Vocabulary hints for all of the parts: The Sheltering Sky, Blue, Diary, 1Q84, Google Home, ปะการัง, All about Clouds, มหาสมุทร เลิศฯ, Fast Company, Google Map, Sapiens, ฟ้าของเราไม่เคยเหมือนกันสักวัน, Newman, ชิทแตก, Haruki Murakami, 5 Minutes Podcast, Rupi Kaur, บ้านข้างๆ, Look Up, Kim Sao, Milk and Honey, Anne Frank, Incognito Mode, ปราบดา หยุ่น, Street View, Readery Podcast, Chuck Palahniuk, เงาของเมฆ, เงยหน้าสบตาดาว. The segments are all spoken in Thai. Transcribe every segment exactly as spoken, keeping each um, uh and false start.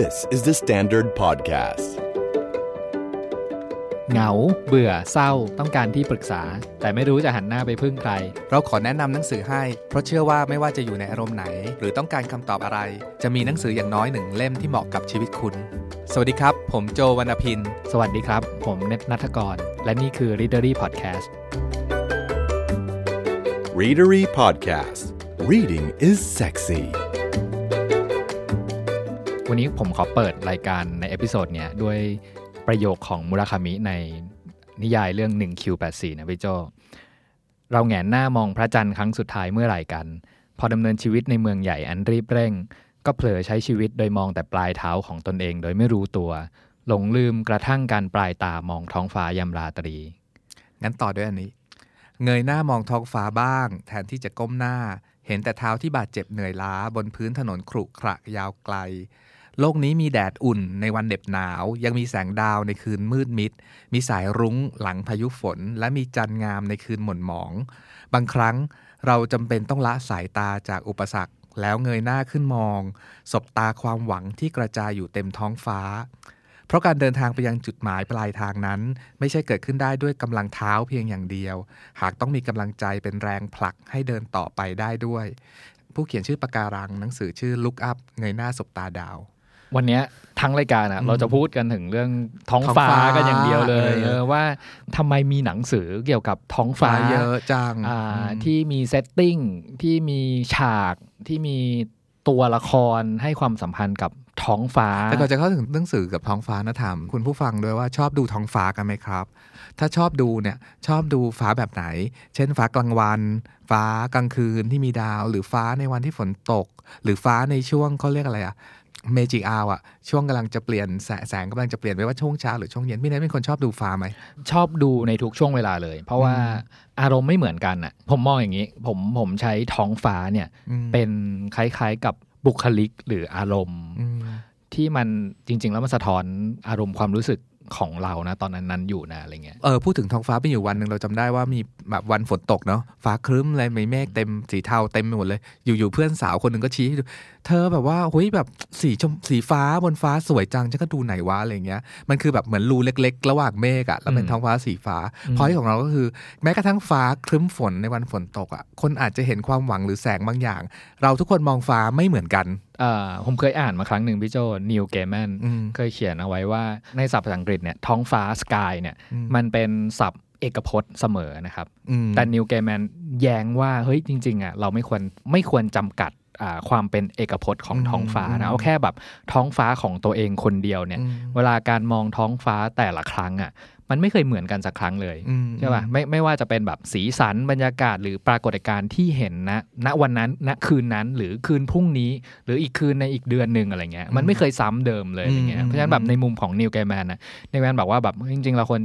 This is the Standard Podcast เหงาเบื่อเศร้าต้องการที่ปรึกษาแต่ไม่รู้จะหันหน้าไปพึ่งใครเราขอแนะนำหนังสือให้เพราะเชื่อว่าไม่ว่าจะอยู่ในอารมณ์ไหนหรือต้องการคำตอบอะไรจะมีหนังสืออย่างน้อยหนึ่งเล่มที่เหมาะกับชีวิตคุณสวัสดีครับผมโจวรรณพินสวัสดีครับผมเนตณัฐกรและนี่คือ Readery Podcast Readery Podcast Reading is sexyวันนี้ผมขอเปิดรายการในเอพิโซดเนี้ยด้วยประโยคของมุราคามิในนิยายเรื่อง หนึ่ง คิว แปดสิบสี่ นะพี่โจเราแหงนหน้ามองพระจันทร์ครั้งสุดท้ายเมื่อไหร่กันพอดำเนินชีวิตในเมืองใหญ่อันรีบเร่งก็เผลอใช้ชีวิตโดยมองแต่ปลายเท้าของตนเองโดยไม่รู้ตัวหลงลืมกระทั่งการปลายตามองท้องฟ้ายามราตรีงั้นต่อด้วยอันนี้เงยหน้ามองท้องฟ้าบ้างแทนที่จะก้มหน้าเห็นแต่เท้าที่บาดเจ็บเหนื่อยล้าบนพื้นถนนขรุขระยาวไกลโลกนี้มีแดดอุ่นในวันเหน็บหนาวยังมีแสงดาวในคืนมืดมิดมีสายรุ้งหลังพายุฝนและมีจันทร์งามในคืนหม่นหมองบางครั้งเราจำเป็นต้องละสายตาจากอุปสรรคแล้วเงยหน้าขึ้นมองสบตาความหวังที่กระจายอยู่เต็มท้องฟ้าเพราะการเดินทางไปยังจุดหมายปลายทางนั้นไม่ใช่เกิดขึ้นได้ด้วยกำลังเท้าเพียงอย่างเดียวหากต้องมีกำลังใจเป็นแรงผลักให้เดินต่อไปได้ด้วยผู้เขียนชื่อปะการังหนังสือชื่อ Look Up เงยหน้าสบตาดาววันนี้ทั้งรายการนะเราจะพูดกันถึงเรื่องท้องฟ้ากันอย่างเดียวเลยเออว่าทำไมมีหนังสือเกี่ยวกับท้องฟ้าเยอะจังที่มีเซตติ้งที่มีฉากที่มีตัวละครให้ความสัมพันธ์กับท้องฟ้าแต่ก่อนจะเข้าถึงหนังสือกับท้องฟ้านะถามคุณผู้ฟังด้วยว่าชอบดูท้องฟ้ากันไหมครับถ้าชอบดูเนี่ยชอบดูฟ้าแบบไหนเช่นฟ้ากลางวันฟ้ากลางคืนที่มีดาวหรือฟ้าในวันที่ฝนตกหรือฟ้าในช่วงเขาเรียกอะไรอะเมจิกอาวอ่ะช่วงกำลังจะเปลี่ยนแสงแสงกำลังจะเปลี่ยนไม่ว่าช่วงเช้าหรือช่วงเย็นพี่เนทเป็นคนชอบดูฟ้าไหมชอบดูในทุกช่วงเวลาเลยเพราะว่าอารมณ์ไม่เหมือนกันอ่ะผมมองอย่างนี้ผมผมใช้ท้องฟ้าเนี่ยเป็นคล้ายๆกับบุคลิกหรืออารมณ์ที่มันจริงๆแล้วมันสะท้อนอารมณ์ความรู้สึกของเรานะตอนนั้นนั้นอยู่นะอะไรเงี้ยเออพูดถึงท้องฟ้าไปอยู่วันนึงเราจำได้ว่ามีแบบวันฝนตกเนาะฟ้าครึ้มอะไรมีเมฆเต็มสีเทาเต็มหมดเลยอยู่ๆเพื่อนสาวคนนึงก็ชี้ให้ดูเธอแบบว่าเฮ้ยแบบสีชมสีฟ้าบนฟ้าสวยจังฉันก็ดูไหนวะอะไรเงี้ยมันคือแบบเหมือนรูเล็กๆระหว่างเมฆอะแล้วเป็นท้องฟ้าสีฟ้าพอยต์ของเราก็คือแม้กระทั่งฟ้าครึ้มฝนในวันฝนตกอะคนอาจจะเห็นความหวังหรือแสงบางอย่างเราทุกคนมองฟ้าไม่เหมือนกันผมเคยอ่านมาครั้งหนึ่งพี่โจนิวเกแมนเคยเขียนเอาไว้ว่าในศัพท์ภาษาอังกฤษเนี่ยท้องฟ้า sky เนี่ย ม, มันเป็นศัพท์เอกพจน์เสมอนะครับแต่นิวเกแมนแย้งว่าเฮ้ยจริงๆอ่ะเราไม่ควรไม่ควรจำกัดความเป็นเอกพจน์ของท้องฟ้านะเอาแค่แบบท้องฟ้าของตัวเองคนเดียวเนี่ยเวลาการมองท้องฟ้าแต่ละครั้งอ่ะมันไม่เคยเหมือนกันสักครั้งเลยใช่ป่ะไม่ไม่ว่าจะเป็นแบบสีสันบรรยากาศหรือปรากฏการณ์ที่เห็นนะณวันนั้นณคืนนั้นหรือคืนพรุ่งนี้หรืออีกคืนในอีกเดือนนึงอะไรเงี้ยมันไม่เคยซ้ำเดิมเลยอะไรเงี้ยเพราะฉะนั้นแบบในมุมของนิวไกแมนนะนิวไกแมนบอกว่าแบบจริงๆเราควร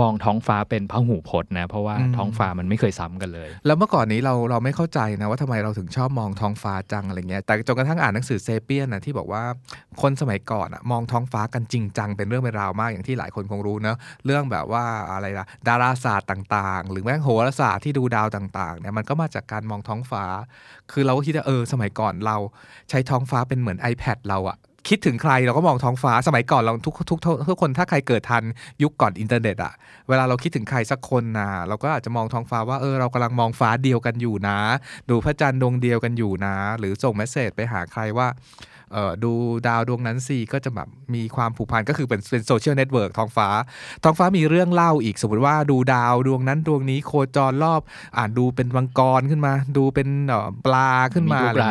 มองท้องฟ้าเป็นพหูพจน์นะเพราะว่าท้องฟ้ามันไม่เคยซ้ำกันเลยแล้วเมื่อก่อนนี้เราเราไม่เข้าใจนะว่าทำไมเราถึงชอบมองท้องฟ้าจังอะไรเงี้ยแต่จนกระทั่งอ่านหนังสือเซเปียนนะที่บอกว่าคนสมัยก่อนอะมองท้องฟ้ากันจริงจังเป็นเรื่องเป็นราวมากอย่างที่หลายคนคงรู้นะเรื่องแบบว่าอะไรล่ะดาราศาสตร์ต่างๆหรือแม้โหราศาสตร์ที่ดูดาวต่างๆเนี่ยมันก็มาจากการมองท้องฟ้าคือเราก็คิดว่าเออสมัยก่อนเราใช้ท้องฟ้าเป็นเหมือน iPad เราอะคิดถึงใครเราก็มองท้องฟ้าสมัยก่อนเราทุกทุกทุกคนถ้าใครเกิดทันยุคก่อนอินเทอร์เน็ตอะเวลาเราคิดถึงใครสักคนนะเราก็อาจจะมองท้องฟ้าว่าเออเรากำลังมองฟ้าเดียวกันอยู่นะดูพระจันทร์ดวงเดียวกันอยู่นะหรือส่งเมสเสจไปหาใครว่าเอ่อดูดาวดวงนั้นสิก็จะแบบมีความผูกพันก็คือเป็นเป็นโซเชียลเน็ตเวิร์กท้องฟ้าท้องฟ้ามีเรื่องเล่าอีกสมมติว่าดูดาวดวงนั้นดวงนี้โคจรรอบอ่านดูเป็นมังกรขึ้นมาดูเป็นเอ่อปลาขึ้นมาอะไร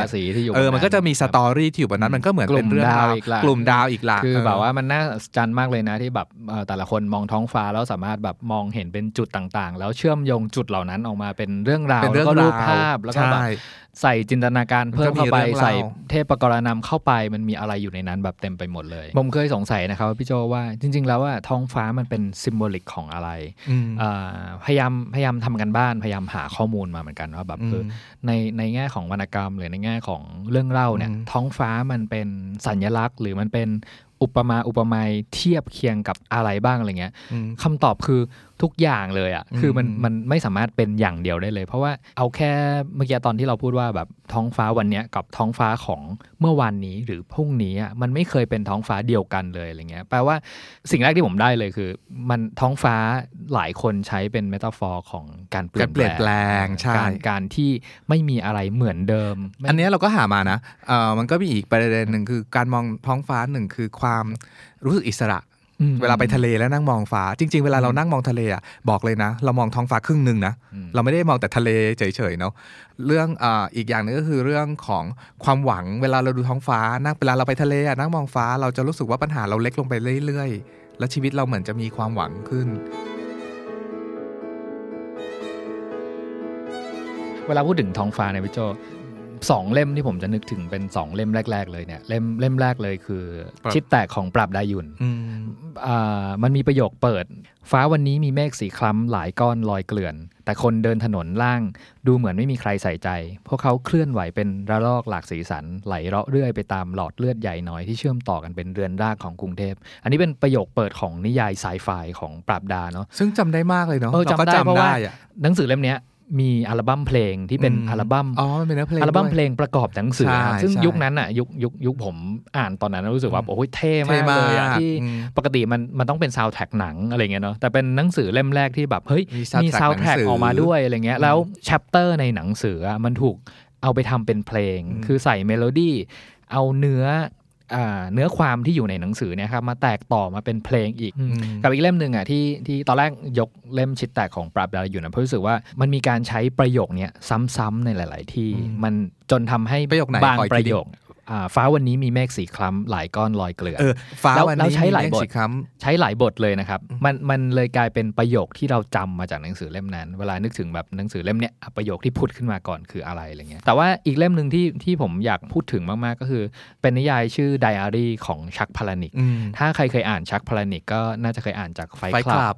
เออมันก็จะมีสตอรี่ที่อยู่บนนั้นมันก็เหมือนเป็นเรื่องราวกลุ่มดาวอีกละคือแบบว่ามันน่าอัศจรรย์มากเลยนะที่แบบแต่ละคนมองท้องฟ้าแล้วสามารถแบบมองเห็นเป็นจุดต่างๆแล้วเชื่อมโยงจุดเหล่านั้นออกมาเป็นเรื่องราวแล้วก็รูปภาพแล้วก็ใส่จินตนาการเพิ่มเข้าไปใส่เทพกรณำเข้าไปมันมีอะไรอยู่ในนั้นแบบเต็มไปหมดเลยผมเคยสงสัยนะครับพี่โจว่าจริงๆแล้วว่าท้องฟ้ามันเป็นซิมโบลิกของอะไรพยายามพยายามทำกันบ้านพยายามหาข้อมูลมาเหมือนกันว่าแบบคือในในแง่ของวรรณกรรมหรือในแง่ของเรื่องเล่าเนี่ยท้องฟ้ามันเป็นสัญลักษณ์หรือมันเป็น อุปมาอุปไมยเทียบเคียงกับอะไรบ้างอะไรเงี้ยคำตอบคือทุกอย่างเลยอ่ะคือมันมันไม่สามารถเป็นอย่างเดียวได้เลยเพราะว่าเอาแค่เมื่อกี้ตอนที่เราพูดว่าแบบท้องฟ้าวันนี้กับท้องฟ้าของเมื่อวานนี้หรือพรุ่งนี้อ่ะมันไม่เคยเป็นท้องฟ้าเดียวกันเลยอะไรเงี้ยแปลว่าสิ่งแรกที่ผมได้เลยคือมันท้องฟ้าหลายคนใช้เป็นเมตาฟอร์ของการเปลี่ยนแปลงแปลงใช่การการที่ไม่มีอะไรเหมือนเดิมอันนี้เราก็หามานะเออมันก็มีอีกประเด็นหนึ่งคือการมองท้องฟ้าหนึ่งคือความรู้สึกอิสระเวลาไปทะเลแล้วนั่งมองฟ้าจริงๆเวลาเรานั่งมองทะเลอ่ะบอกเลยนะเรามองท้องฟ้าครึ่งนึงนะเราไม่ได้มองแต่ทะเลเฉยๆเนาะเรื่องอ่าอีกอย่างนึงก็คือเรื่องของความหวังเวลาเราดูท้องฟ้านั่งเวลาเราไปทะเลอ่ะนั่งมองฟ้าเราจะรู้สึกว่าปัญหาเราเล็กลงไปเรื่อยๆแล้วชีวิตเราเหมือนจะมีความหวังขึ้นเวลาพูดถึงท้องฟ้าเนี่ยพี่โจสองเล่มที่ผมจะนึกถึงเป็นสองเล่มแรกๆเลยเนี่ยเล่มเล่มแรกเลยคือชิดแตกของปราบดายุนอ่ามันมีประโยคเปิดฟ้าวันนี้มีเมฆสีคล้ำหลายก้อนลอยเกลื่อนแต่คนเดินถนนล่างดูเหมือนไม่มีใครใส่ใจพวกเขาเคลื่อนไหวเป็นระลอกหลากสีสันไหลเลาะเรื่อยไปตามหลอดเลือดใหญ่น้อยที่เชื่อมต่อกันเป็นเรือนร่างของกรุงเทพอันนี้เป็นประโยคเปิดของนิยายไซไฟของปราบดาเนาะซึ่งจำได้มากเลยเนาะเราก็จำได้อะหนังสือเล่มนี้มีอัลบั้มเพลงที่เป็นอัลบั้มอ๋อเป็นเนื้อเพลงอัลบั้มเพลงประกอบหนังสือซึ่งยุคนั้นน่ะยุคยุคยุคผมอ่านตอนนั้นรู้สึกว่าโอ้ยเท่มากเลยอ่ะที่ปกติมันมันต้องเป็นซาวด์แทร็กหนังอะไรเงี้ยเนาะแต่เป็นหนังสือเล่มแรกที่แบบเฮ้ยมีซาวด์แทร็กออกมาด้วยอะไรเงี้ยแล้วแชปเตอร์ในหนังสือมันถูกเอาไปทำเป็นเพลงคือใส่เมโลดี้เอาเนื้อเนื้อความที่อยู่ในหนังสือเนี่ยครับมาแตกต่อมาเป็นเพลงอีกกับอีกเล่มหนึ่งอ่ะที่ที่ตอนแรกยกเล่มชิดแตกของปราบดาอยู่นะเพราะรู้สึกว่ามันมีการใช้ประโยคนี้ซ้ำๆในหลายๆที่มันจนทำให้บางประโยคฟ้าวันนี้มีเมฆสีคล้ำหลายก้อนลอยเกลื่อนแล้วเราใช้หลายบทใช้หลายบทเลยนะครับมันมันเลยกลายเป็นประโยคที่เราจำมาจากหนังสือเล่มนั้นเวลานึกถึงแบบหนังสือเล่มเนี้ยประโยคที่พูดขึ้นมาก่อนคืออะไรอะไรเงี้ยแต่ว่าอีกเล่มนึงที่ที่ผมอยากพูดถึงมากๆก็คือเป็นนิยายชื่อ Diary ของชักพลานิกถ้าใครเคยอ่านชักพลานิกก็น่าจะเคยอ่านจากไฟคลับ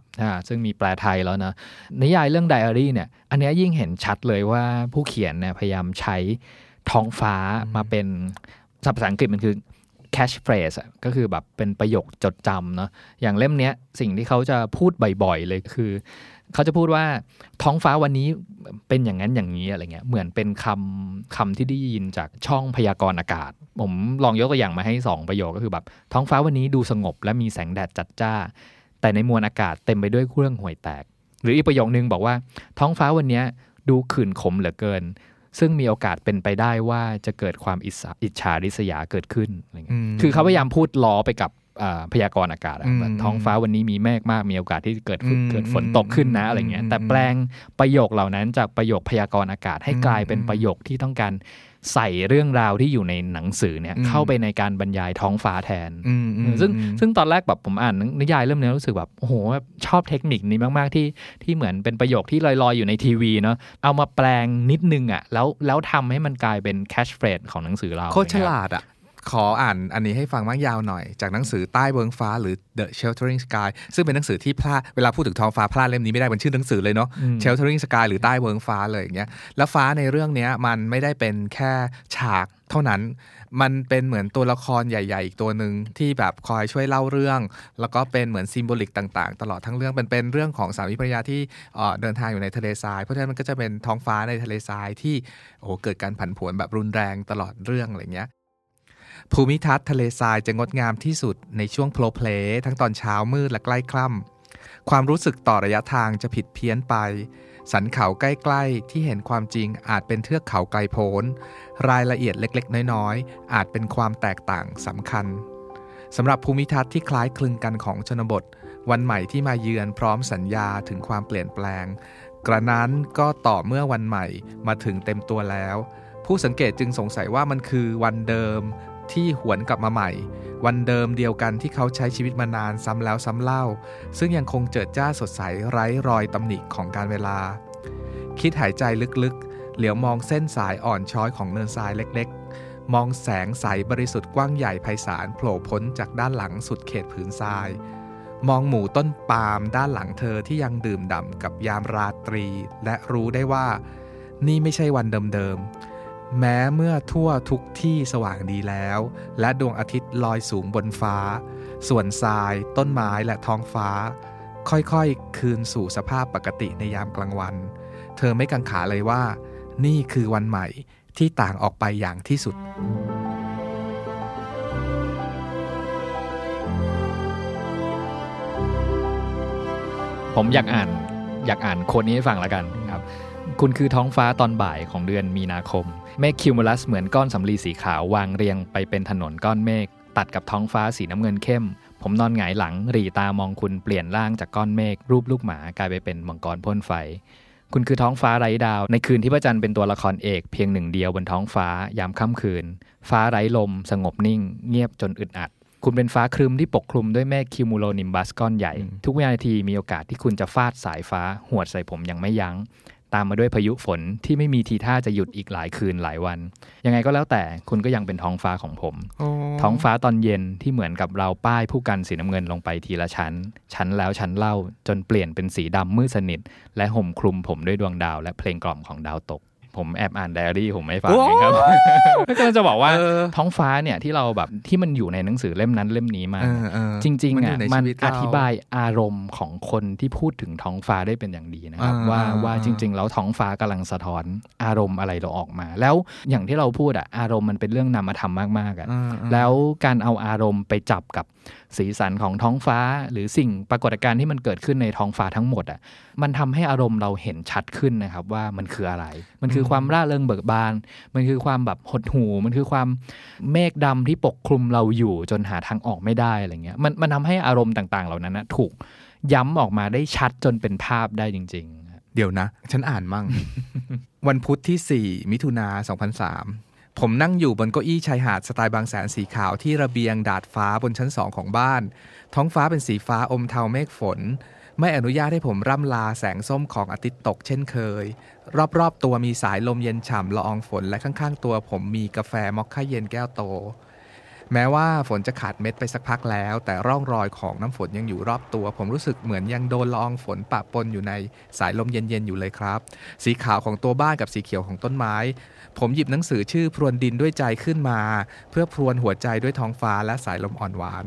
ซึ่งมีแปลไทยแล้วนะนิยายเรื่อง Diary เนี่ยอันนี้ยิ่งเห็นชัดเลยว่าผู้เขียนเนี่ยพยายามใช้ท้องฟ้ามาเป็นภาษาอังกฤษมันคือ catch phrase อ่ะก็คือแบบเป็นประโยคจดจำเนาะอย่างเล่มเนี้ยสิ่งที่เขาจะพูดบ่อยๆเลยคือเขาจะพูดว่าท้องฟ้าวันนี้เป็นอย่างนั้นอย่างนี้อะไรเงี้ยเหมือนเป็นคำคำที่ได้ยินจากช่องพยากรณ์อากาศผมลองยกตัวอย่างมาให้สองประโยคก็คือแบบท้องฟ้าวันนี้ดูสงบและมีแสงแดดจัดจ้าแต่ในมวลอากาศเต็มไปด้วยเครื่องห่วยแตกหรืออีกประโยคนึงบอกว่าท้องฟ้าวันนี้ดูขื่นขมเหลือเกินซึ่งมีโอกาสเป็นไปได้ว่าจะเกิดความอิจฉาริษยาเกิดขึ้นอะไรเงี้ยคือเขาพยายามพูดล้อไปกับพยากรณ์อากาศแบบท้องฟ้าวันนี้มีเมฆมากมีโอกาสที่เกิดเกิดฝนตกขึ้นนะอะไรเงี้ยแต่แปลงประโยคเหล่านั้นจากประโยคพยากรณ์อากาศให้กลายเป็นประโยคที่ต้องการใส่เรื่องราวที่อยู่ในหนังสือเนี่ยเข้าไปในการบรรยายท้องฟ้าแทนซึ่งซึ่งตอนแรกแบบผมอ่านนิยายเรื่องนี้รู้สึกแบบโอ้โหชอบเทคนิคนี้มากๆที่ที่เหมือนเป็นประโยคที่ลอยๆอยู่ในทีวีเนาะเอามาแปลงนิดนึงอ่ะแล้วแล้วทำให้มันกลายเป็นแคชเฟรดของหนังสือเราโคตรฉลาดอ่ะขออ่านอันนี้ให้ฟังบ้างยาวหน่อยจากหนังสือใต้เบื้องฟ้าหรือ The Sheltering Sky ซึ่งเป็นหนังสือที่พลาดเวลาพูดถึงท้องฟ้าพลาดเล่มนี้ไม่ได้มันชื่อหนังสือเลยเนาะ Sheltering Sky หรือใต้เบื้องฟ้าเลยอย่างเงี้ยแล้วฟ้าในเรื่องเนี้ยมันไม่ได้เป็นแค่ฉากเท่านั้นมันเป็นเหมือนตัวละครใหญ่ๆอีกตัวนึงที่แบบคอยช่วยเล่าเรื่องแล้วก็เป็นเหมือนซิมโบลิกต่างๆตลอดทั้งเรื่องเป็นเป็นเรื่องของสามีภรรยาที่เอ่อเดินทางอยู่ในทะเลทรายเพราะฉะนั้นมันก็จะเป็นท้องฟ้าในทะเลทรายที่โอ้เกิดการผันผวนแบบรุนแรงตลอดเรื่องอะไรเงี้ยภูมิทัศน์ทะเลทรายจะงดงามที่สุดในช่วงโพลเพลทั้งตอนเช้ามืดและใกล้ค่ำความรู้สึกต่อระยะทางจะผิดเพี้ยนไปสันเขาใกล้ๆที่เห็นความจริงอาจเป็นเทือกเขาไกลโพ้นรายละเอียดเล็กๆน้อยๆอาจเป็นความแตกต่างสำคัญสำหรับภูมิทัศน์ที่คล้ายคลึงกันของชนบทวันใหม่ที่มาเยือนพร้อมสัญญาถึงความเปลี่ยนแปลงกระนั้นก็ต่อเมื่อวันใหม่มาถึงเต็มตัวแล้วผู้สังเกตจึงสงสัยว่ามันคือวันเดิมที่หวนกลับมาใหม่วันเดิมเดียวกันที่เขาใช้ชีวิตมานานซ้ำแล้วซ้ำเล่าซึ่งยังคงเจิดจ้าสดใสไร้รอยตำหนิของการเวลาคิดหายใจลึกๆเหลียวมองเส้นสายอ่อนช้อยของเนินทรายเล็กๆมองแสงใสบริสุทธิ์กว้างใหญ่ไพศาลโผล่พ้นจากด้านหลังสุดเขตผืนทรายมองหมู่ต้นปาล์มด้านหลังเธอที่ยังดื่มด่ำกับยามราตรีและรู้ได้ว่านี่ไม่ใช่วันเดิมๆ แม้เมื่อทั่วทุกที่สว่างดีแล้วและดวงอาทิตย์ลอยสูงบนฟ้าส่วนทรายต้นไม้และท้องฟ้าค่อยๆคืนสู่สภาพปกติในยามกลางวันเธอไม่กังขาเลยว่านี่คือวันใหม่ที่ต่างออกไปอย่างที่สุดผมอยากอ่านอยากอ่านโค้ดนี้ให้ฟังละกันครับคุณคือท้องฟ้าตอนบ่ายของเดือนมีนาคมเมฆคิวมูลัสเหมือนก้อนสำลีสีขาววางเรียงไปเป็นถนนก้อนเมฆตัดกับท้องฟ้าสีน้ำเงินเข้มผมนอนหงายหลังหรี่ตามองคุณเปลี่ยนร่างจากก้อนเมฆรูปลูกหมากลายไปเป็นมังกรพ่นไฟคุณคือท้องฟ้าไร้ดาวในคืนที่พระจันทร์เป็นตัวละครเอกเพียงหนึ่งเดียวบนท้องฟ้ายามค่ำคืนฟ้าไร้ลมสงบนิ่งเงียบจนอึดอัดคุณเป็นฟ้าครึมที่ปกคลุมด้วยเมฆคิวมูโลนิมบัสก้อนใหญ่ทุกวินาทีมีโอกาสที่คุณจะฟาดสายฟ้าหวดใส่ผมยังไม่ยั้งตามมาด้วยพายุฝนที่ไม่มีทีท่าจะหยุดอีกหลายคืนหลายวันยังไงก็แล้วแต่คุณก็ยังเป็นท้องฟ้าของผม oh. ท้องฟ้าตอนเย็นที่เหมือนกับเราป้ายผู้กันสีน้ำเงินลงไปทีละชั้นชั้นแล้วชั้นเล่าจนเปลี่ยนเป็นสีดำมืดสนิทและห่มคลุมผมด้วยดวงดาวและเพลงกล่อมของดาวตกผมแอบอ่านไดอารี่ผมไม่ฟังนะครับก็กำลังจะบอกว่าท้องฟ้าเนี่ยที่เราแบบที่มันอยู่ในหนังสือเล่มนั้นเล่มนี้มาจริงๆอ่ะมันอธิบายอารมณ์ของคนที่พูดถึงท้องฟ้าได้เป็นอย่างดีนะครับว่าว่าจริงๆแล้วท้องฟ้ากำลังสะท้อนอารมณ์อะไรเราออกมาแล้วอย่างที่เราพูดอ่ะอารมณ์มันเป็นเรื่องนามธรรมมากๆอ่ะแล้วการเอาอารมณ์ไปจับกับสีสันของท้องฟ้าหรือสิ่งปรากฏการณ์ที่มันเกิดขึ้นในท้องฟ้าทั้งหมดอ่ะมันทำให้อารมณ์เราเห็นชัดขึ้นนะครับว่ามันคืออะไรมันคือความร่าเริงเบิกบานมันคือความแบบหดหู่มันคือความเมฆดำที่ปกคลุมเราอยู่จนหาทางออกไม่ได้อะไรเงี้ยมันมันทำให้อารมณ์ต่างๆเหล่านั้นนะถูกย้ำออกมาได้ชัดจนเป็นภาพได้จริงๆเดี๋ยวนะฉันอ่านมั่ง วันพุธที่สี่มิถุนาสองพันสามผมนั่งอยู่บนเก้าอี้ชายหาดสไตล์บางแสนสีขาวที่ระเบียงดาดฟ้าบนชั้นสองของบ้านท้องฟ้าเป็นสีฟ้าอมเทาเมฆฝนไม่อนุญาตให้ผมร่ำลาแสงส้มของอาทิตย์ตกเช่นเคยรอบๆตัวมีสายลมเย็นฉ่ำละอองฝนและข้างๆตัวผมมีกาแฟมอคค่าเย็นแก้วโตแม้ว่าฝนจะขาดเม็ดไปสักพักแล้วแต่ร่องรอยของน้ำฝนยังอยู่รอบตัวผมรู้สึกเหมือนยังโดนละอองฝนปะปนอยู่ในสายลมเย็นๆอยู่เลยครับสีขาวของตัวบ้านกับสีเขียวของต้นไม้ผมหยิบหนังสือชื่อพรวนดินด้วยใจขึ้นมาเพื่อพรวนหัวใจด้วยท้องฟ้าและสายลมอ่อนหวาน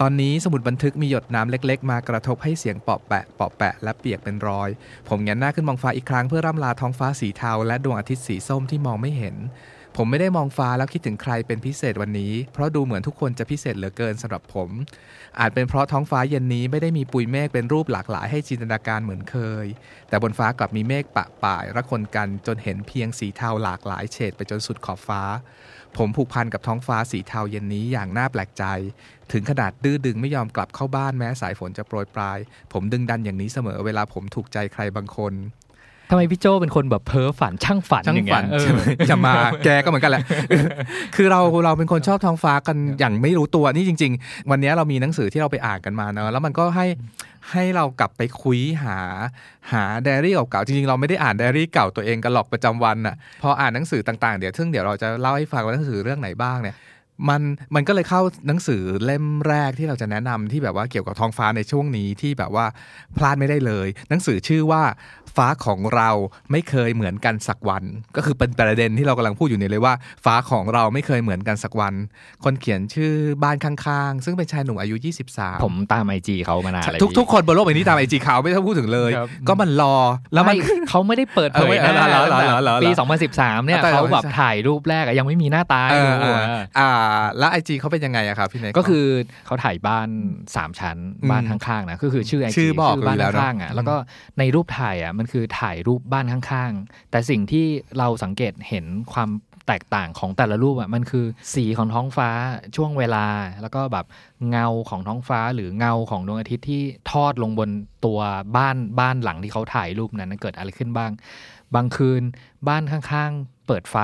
ตอนนี้สมุดบันทึกมีหยดน้ำเล็กๆมากระทบให้เสียงเปาะแปะเปาะแปะและเปียกเป็นรอยผมเงยหน้าขึ้นมองฟ้าอีกครั้งเพื่อร่ำลาท้องฟ้าสีเทาและดวงอาทิตย์สีส้มที่มองไม่เห็นผมไม่ได้มองฟ้าแล้วคิดถึงใครเป็นพิเศษวันนี้เพราะดูเหมือนทุกคนจะพิเศษเหลือเกินสำหรับผมอาจเป็นเพราะท้องฟ้าเย็นนี้ไม่ได้มีปุยเมฆเป็นรูปหลากหลายให้จินตนาการเหมือนเคยแต่บนฟ้ากลับมีเมฆปะป่ายระคนกันจนเห็นเพียงสีเทาหลากหลายเฉดไปจนสุดขอบฟ้าผมผูกพันกับท้องฟ้าสีเทาเย็นนี้อย่างน่าแปลกใจถึงขนาดดื้อดึงไม่ยอมกลับเข้าบ้านแม้สายฝนจะโปรยปลายผมดึงดันอย่างนี้เสมอเวลาผมถูกใจใครบางคนทำไมพี่โจเป็นคนแบบเพ้อฝันช่างฝันอย่างเงี้ยจะมาแกก็เหมือนกันแหละคือเราเราเป็นคนชอบท้องฟ้ากันอย่างไม่รู้ตัวนี่จริงๆวันนี้เรามีหนังสือที่เราไปอ่านกันมาเนอะแล้วมันก็ให้ให้เรากลับไปคุยหาหาไดอารี่เก่าๆจริงๆเราไม่ได้อ่านไดอารี่เก่าตัวเองกันหรอกประจำวันอ่ะพออ่านหนังสือต่างๆเดี๋ยวซึ่งเดี๋ยวเราจะเล่าให้ฟังว่าหนังสือเรื่องไหนบ้างเนี่ยมันมันก็เลยเข้าหนังสือเล่มแรกที่เราจะแนะนำที่แบบว่าเกี่ยวกับท้องฟ้าในช่วงนี้ที่แบบว่าพลาดไม่ได้เลยหนังสือชื่อว่าฟ้าของเราไม่เคยเหมือนกันสักวันก็คือเป็นประเด็นที่เรากำลังพูดอยู่เนี่ยเลยว่าฟ้าของเราไม่เคยเหมือนกันสักวันคนเขียนชื่อบ้านข้างๆซึ่งเป็นชายหนุ่มอายุยี่สิบสามผมตาม ไอ จี เขามานานเลยทุกๆคนบนโลกใบนี้ตาม ไอ จี เขาไม่ต้องพูดถึงเลยก็มันรอแล้วมันเขาไม่ได้เปิดเผยนะปีสองพันสิบสามเนี่ยเขาแบบถ่ายรูปแรกยังไม่มีหน้าตาอ่าแล้ว ไอ จี เขาเป็นยังไงอะครับพี่เนยก็คือเขาถ่ายบ้านสามชั้นบ้านข้างๆนะก็คือชื่อ ไอ จี ชื่อบ้านข้างๆอ่ะแล้วก็ในรูปถ่ายอ่ะคือถ่ายรูปบ้านข้างๆแต่สิ่งที่เราสังเกตเห็นความแตกต่างของแต่ละรูปอ่ะมันคือสีของท้องฟ้าช่วงเวลาแล้วก็แบบเงาของท้องฟ้าหรือเงาของดวงอาทิตย์ที่ทอดลงบนตัวบ้านบ้านหลังที่เขาถ่ายรูปนั้นเกิดอะไรขึ้นบ้างบางคืนบ้านข้างๆเปิดไฟ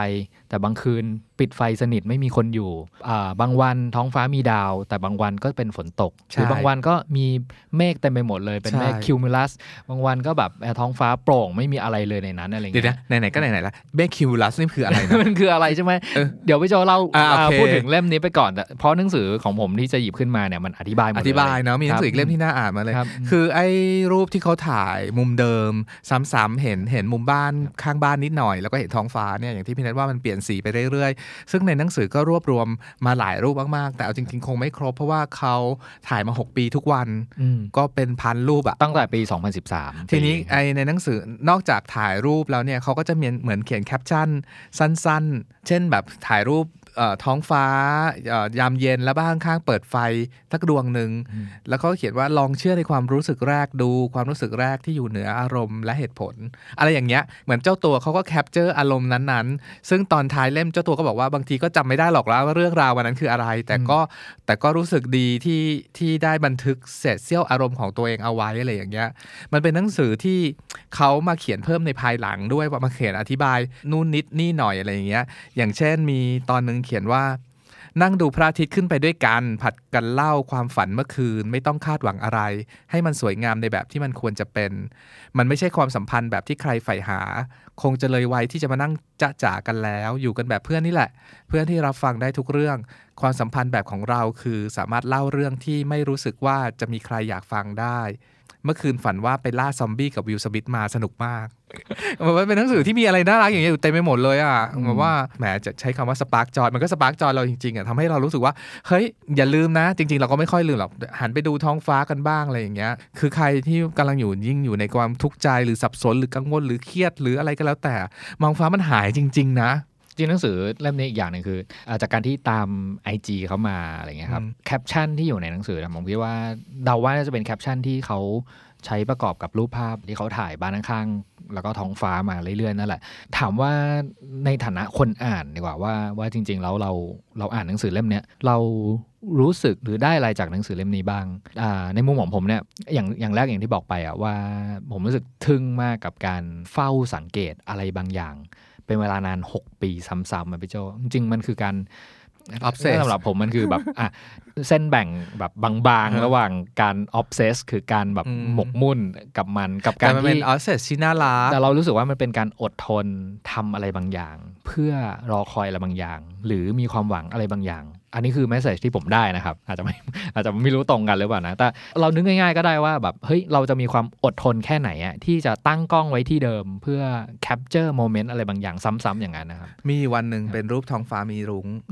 แต่บางคืน ปิดไฟสนิทไม่มีคนอยู่อ่าบางวันท้องฟ้ามีดาวแต่บางวันก็เป็นฝนตกหรือบางวันก็มีเมฆเต็มไปหมดเลยเป็นเมฆคิวมูลัสบางวันก็แบบท้องฟ้าโปร่งไม่มีอะไรเลยในนั้นอะไรเงี้ยเดี๋ยวนะไหนๆก็ไหนๆละเมฆคิวมูลัสนี่คืออะไร มันคืออะไรใช่ไหม เดี๋ยวพี่โจเล่าพูดถึงเล่มนี้ไปก่อนเพราะหนังสือของผมที่จะหยิบขึ้นมาเนี่ยมันอธิบายหมดเลยอธิบายเนาะมีหนังสืออีกเล่มที่น่าอ่านมาเลยคือไอ้รูปที่เขาถ่ายมุมเดิมซ้ำๆเห็นเห็นมุมบ้านข้างบ้านนิดหน่อยแล้วก็เห็นท้องฟ้าเนี่ยอย่างที่พี่นัทว่ามันเปลี่ยนสีไปเรื่อยๆซึ่งในหนังสือก็รวบรวมมาหลายรูปมากๆแต่เอาจริงๆคงไม่ครบเพราะว่าเขาถ่ายมาหกปีทุกวันก็เป็นพันรูปอะตั้งแต่ปีสองพันสิบสามทีนี้ไอ้ในหนังสือนอกจากถ่ายรูปแล้วเนี่ยเขาก็จะเหมือนเขียนแคปชั่นสั้นๆเช่นแบบถ่ายรูปท้องฟ้ายามเย็นแล้วบ้านข้างเปิดไฟสักดวงหนึ่งแล้วเขาเขียนว่าลองเชื่อในความรู้สึกแรกดูความรู้สึกแรกที่อยู่เหนืออารมณ์และเหตุผลอะไรอย่างเงี้ยเหมือนเจ้าตัวเขาก็แคปเจอร์อารมณ์นั้นๆซึ่งตอนท้ายเล่มเจ้าตัวก็บอกว่าบางทีก็จำไม่ได้หรอกแล้วว่าเรื่องราววันนั้นคืออะไรแต่ก็แต่ก็รู้สึกดีที่ที่ได้บันทึกเศษเสี้ยวอารมณ์ของตัวเองเอาไว้อะไรอย่างเงี้ยมันเป็นหนังสือที่เขามาเขียนเพิ่มในภายหลังด้วยมาเขียนอธิบายนู่นนิดนี่หน่อยอะไรอย่างเงี้ยอย่างเช่นมีตอนนึงเขียนว่านั่งดูพระอาทิตย์ขึ้นไปด้วยกันผัดกันเล่าความฝันเมื่อคืนไม่ต้องคาดหวังอะไรให้มันสวยงามในแบบที่มันควรจะเป็นมันไม่ใช่ความสัมพันธ์แบบที่ใครใฝ่หาคงจะเลยวัยที่จะมานั่งจ๊ะจ๋ากันแล้วอยู่กันแบบเพื่อนนี่แหละเพื่อนที่รับฟังได้ทุกเรื่องความสัมพันธ์แบบของเราคือสามารถเล่าเรื่องที่ไม่รู้สึกว่าจะมีใครอยากฟังได้เมื่อคืนฝันว่าไปล่าซอมบี้กับวิลสมิธมาสนุกมากมันเป็นหนังสือที่มีอะไรน่ารักอย่างเงี้ยอยู่เต็มไปหมดเลยอ่ะแบบว่าแหมจะใช้คำว่าสปาร์กจอยมันก็สปาร์กจอยเราจริงๆอ่ะทำให้เรารู้สึกว่าเฮ้ยอย่าลืมนะจริงๆเราก็ไม่ค่อยลืมหรอกหันไปดูท้องฟ้ากันบ้างอะไรอย่างเงี้ยคือใครที่กำลังอยู่ยิ่งอยู่ในความทุกข์ใจหรือสับสนหรือกังวลหรือเครียดหรืออะไรก็แล้วแต่มองฟ้ามันหายจริงๆนะจริงหนังสือเล่มนี้อีกอย่างนึงคือจากการที่ตาม ไอ จี เขามาอะไรเงี้ยครับแคปชั่นที่อยู่ในหนังสือผมคิดว่าเดาว่าน่าจะเป็นแคปชั่นที่เขาใช้ประกอบกับรูปภาพที่เขาถ่ายบ้านข้างๆแล้วก็ท้องฟ้ามาเรื่อยๆนั่นแหละถามว่าในฐานะคนอ่านดีกว่าว่าว่าจริงๆแล้วเราเราอ่านหนังสือเล่มนี้เรารู้สึกหรือได้อะไรจากหนังสือเล่มนี้บ้างอ่าในมุมของผมเนี่ยอย่างอย่างแรกอย่างที่บอกไปอ่ะว่าผมรู้สึกทึ่งมากกับการเฝ้าสังเกตอะไรบางอย่างเป็นเวลานานหกปีซ้ำๆอ่ะพี่โจจริงๆมันคือการออบเซสสำหรับผมมันคือแบบอ่ะเส้นแบ่งแบบบางๆระหว่างการออบเซสคือการแบบหมกมุ่นกับมันกับการที่ออบเซสที่น่ารักแต่เรารู้สึกว่ามันเป็นการอดทนทำอะไรบางอย่างเพื่อรอคอยอะไรบางอย่างหรือมีความหวังอะไรบางอย่างอันนี้คือเมสเสจที่ผมได้นะครับอาจจะไม่อาจจะไม่รู้ตรงกันหรือเปล่านะแต่เรานึกง่ายๆก็ได้ว่าแบบเฮ้ยเราจะมีความอดทนแค่ไหนอะที่จะตั้งกล้องไว้ที่เดิมเพื่อแคปเจอร์โมเมนต์อะไรบางอย่างซ้ำๆอย่างนั้นนะครับมีวันนึงเป็นรูปท้องฟ้ามีรุ้ง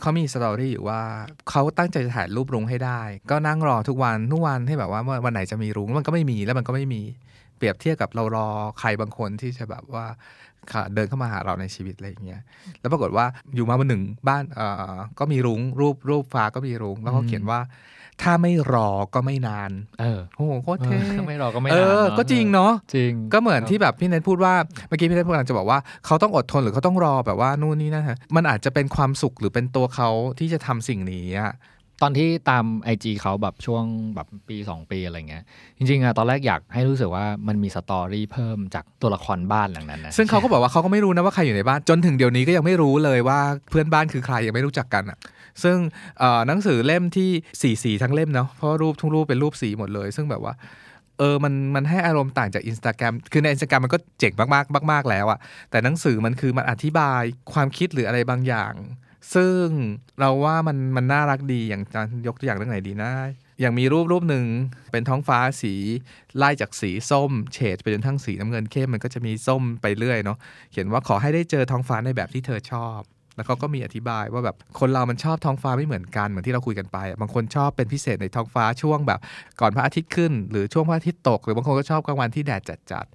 เขามีสตอรี่อยู่ว่าเขาตั้งใจจะถ่ายรูปรุ้งให้ได้ก็นั่งรอทุกวันทุกวันให้แบบว่าวันไหนจะมีรุ้งมันก็ไม่มีแล้วมันก็ไม่มีเปรียบเทียบกับเรารอใครบางคนที่จะแบบว่าเดินเข้ามาหาเราในชีวิตอะไรอย่างเงี้ยแล้วปรากฏว่าอยู่มาวันหนึ่งบ้านเอ่อก็มีรุ้งรูปรูปฟ้าก็มีรุ้งแล้วเขาเขียนว่าถ้าไม่รอก็ไม่นานเออโอ้โหโคตรเท่ถ้าไม่รอก็ไม่นานเออก็จริงเนาะจริงก็เหมือนที่แบบพี่เนทพูดว่าเมื่อกี้พี่เนทพูดกำลังจะบอกว่าเขาต้องอดทนหรือเขาต้องรอแบบว่านู่นนี่นั่นฮะมันอาจจะเป็นความสุขหรือเป็นตัวเขาที่จะทำสิ่งนี้อะตอนที่ตาม ไอ จี เขาแบบช่วงแบบปีสองปีอะไรเงี้ยจริงๆอะตอนแรกอยากให้รู้สึกว่ามันมีสตอรี่เพิ่มจากตัวละครบ้านหลังนั้นนะซึ่งเขาก็บอกว่าเขาก็ไม่รู้นะว่าใครอยู่ในบ้านจนถึงเดี๋ยวนี้ก็ยังไม่รู้เลยว่าเพื่อนบ้านคือใครยังไม่รู้จักกันอะซึ่งหนังสือเล่มที่สีๆทั้งเล่มเนาะเพราะรูปทุกรูปเป็นรูปสีหมดเลยซึ่งแบบว่าเออมันมันให้อารมณ์ต่างจาก Instagram คือใน Instagram มันก็เจ๋งมากๆมากๆแล้วอะแต่หนังสือมันคือมันอธิบายความคิดหรืออะไรบางอย่างซึ่งเราว่ามันมันน่ารักดีอย่างยกตัวอย่างเรื่องไหนดีนะอย่างมีรูปรูปหนึ่งเป็นท้องฟ้าสีไล่จากสีส้มเฉดไปจนทั้งสีน้ำเงินเข้มมันก็จะมีส้มไปเรื่อยเนาะเขียนว่าขอให้ได้เจอท้องฟ้าในแบบที่เธอชอบแล้วเขาก็มีอธิบายว่าแบบคนเรามันชอบท้องฟ้าไม่เหมือนกันเหมือนที่เราคุยกันไปบางคนชอบเป็นพิเศษในท้องฟ้าช่วงแบบก่อนพระอาทิตย์ขึ้นหรือช่วงพระอาทิตย์ตกหรือบางคนก็ชอบกลางวันที่แดดจัดๆ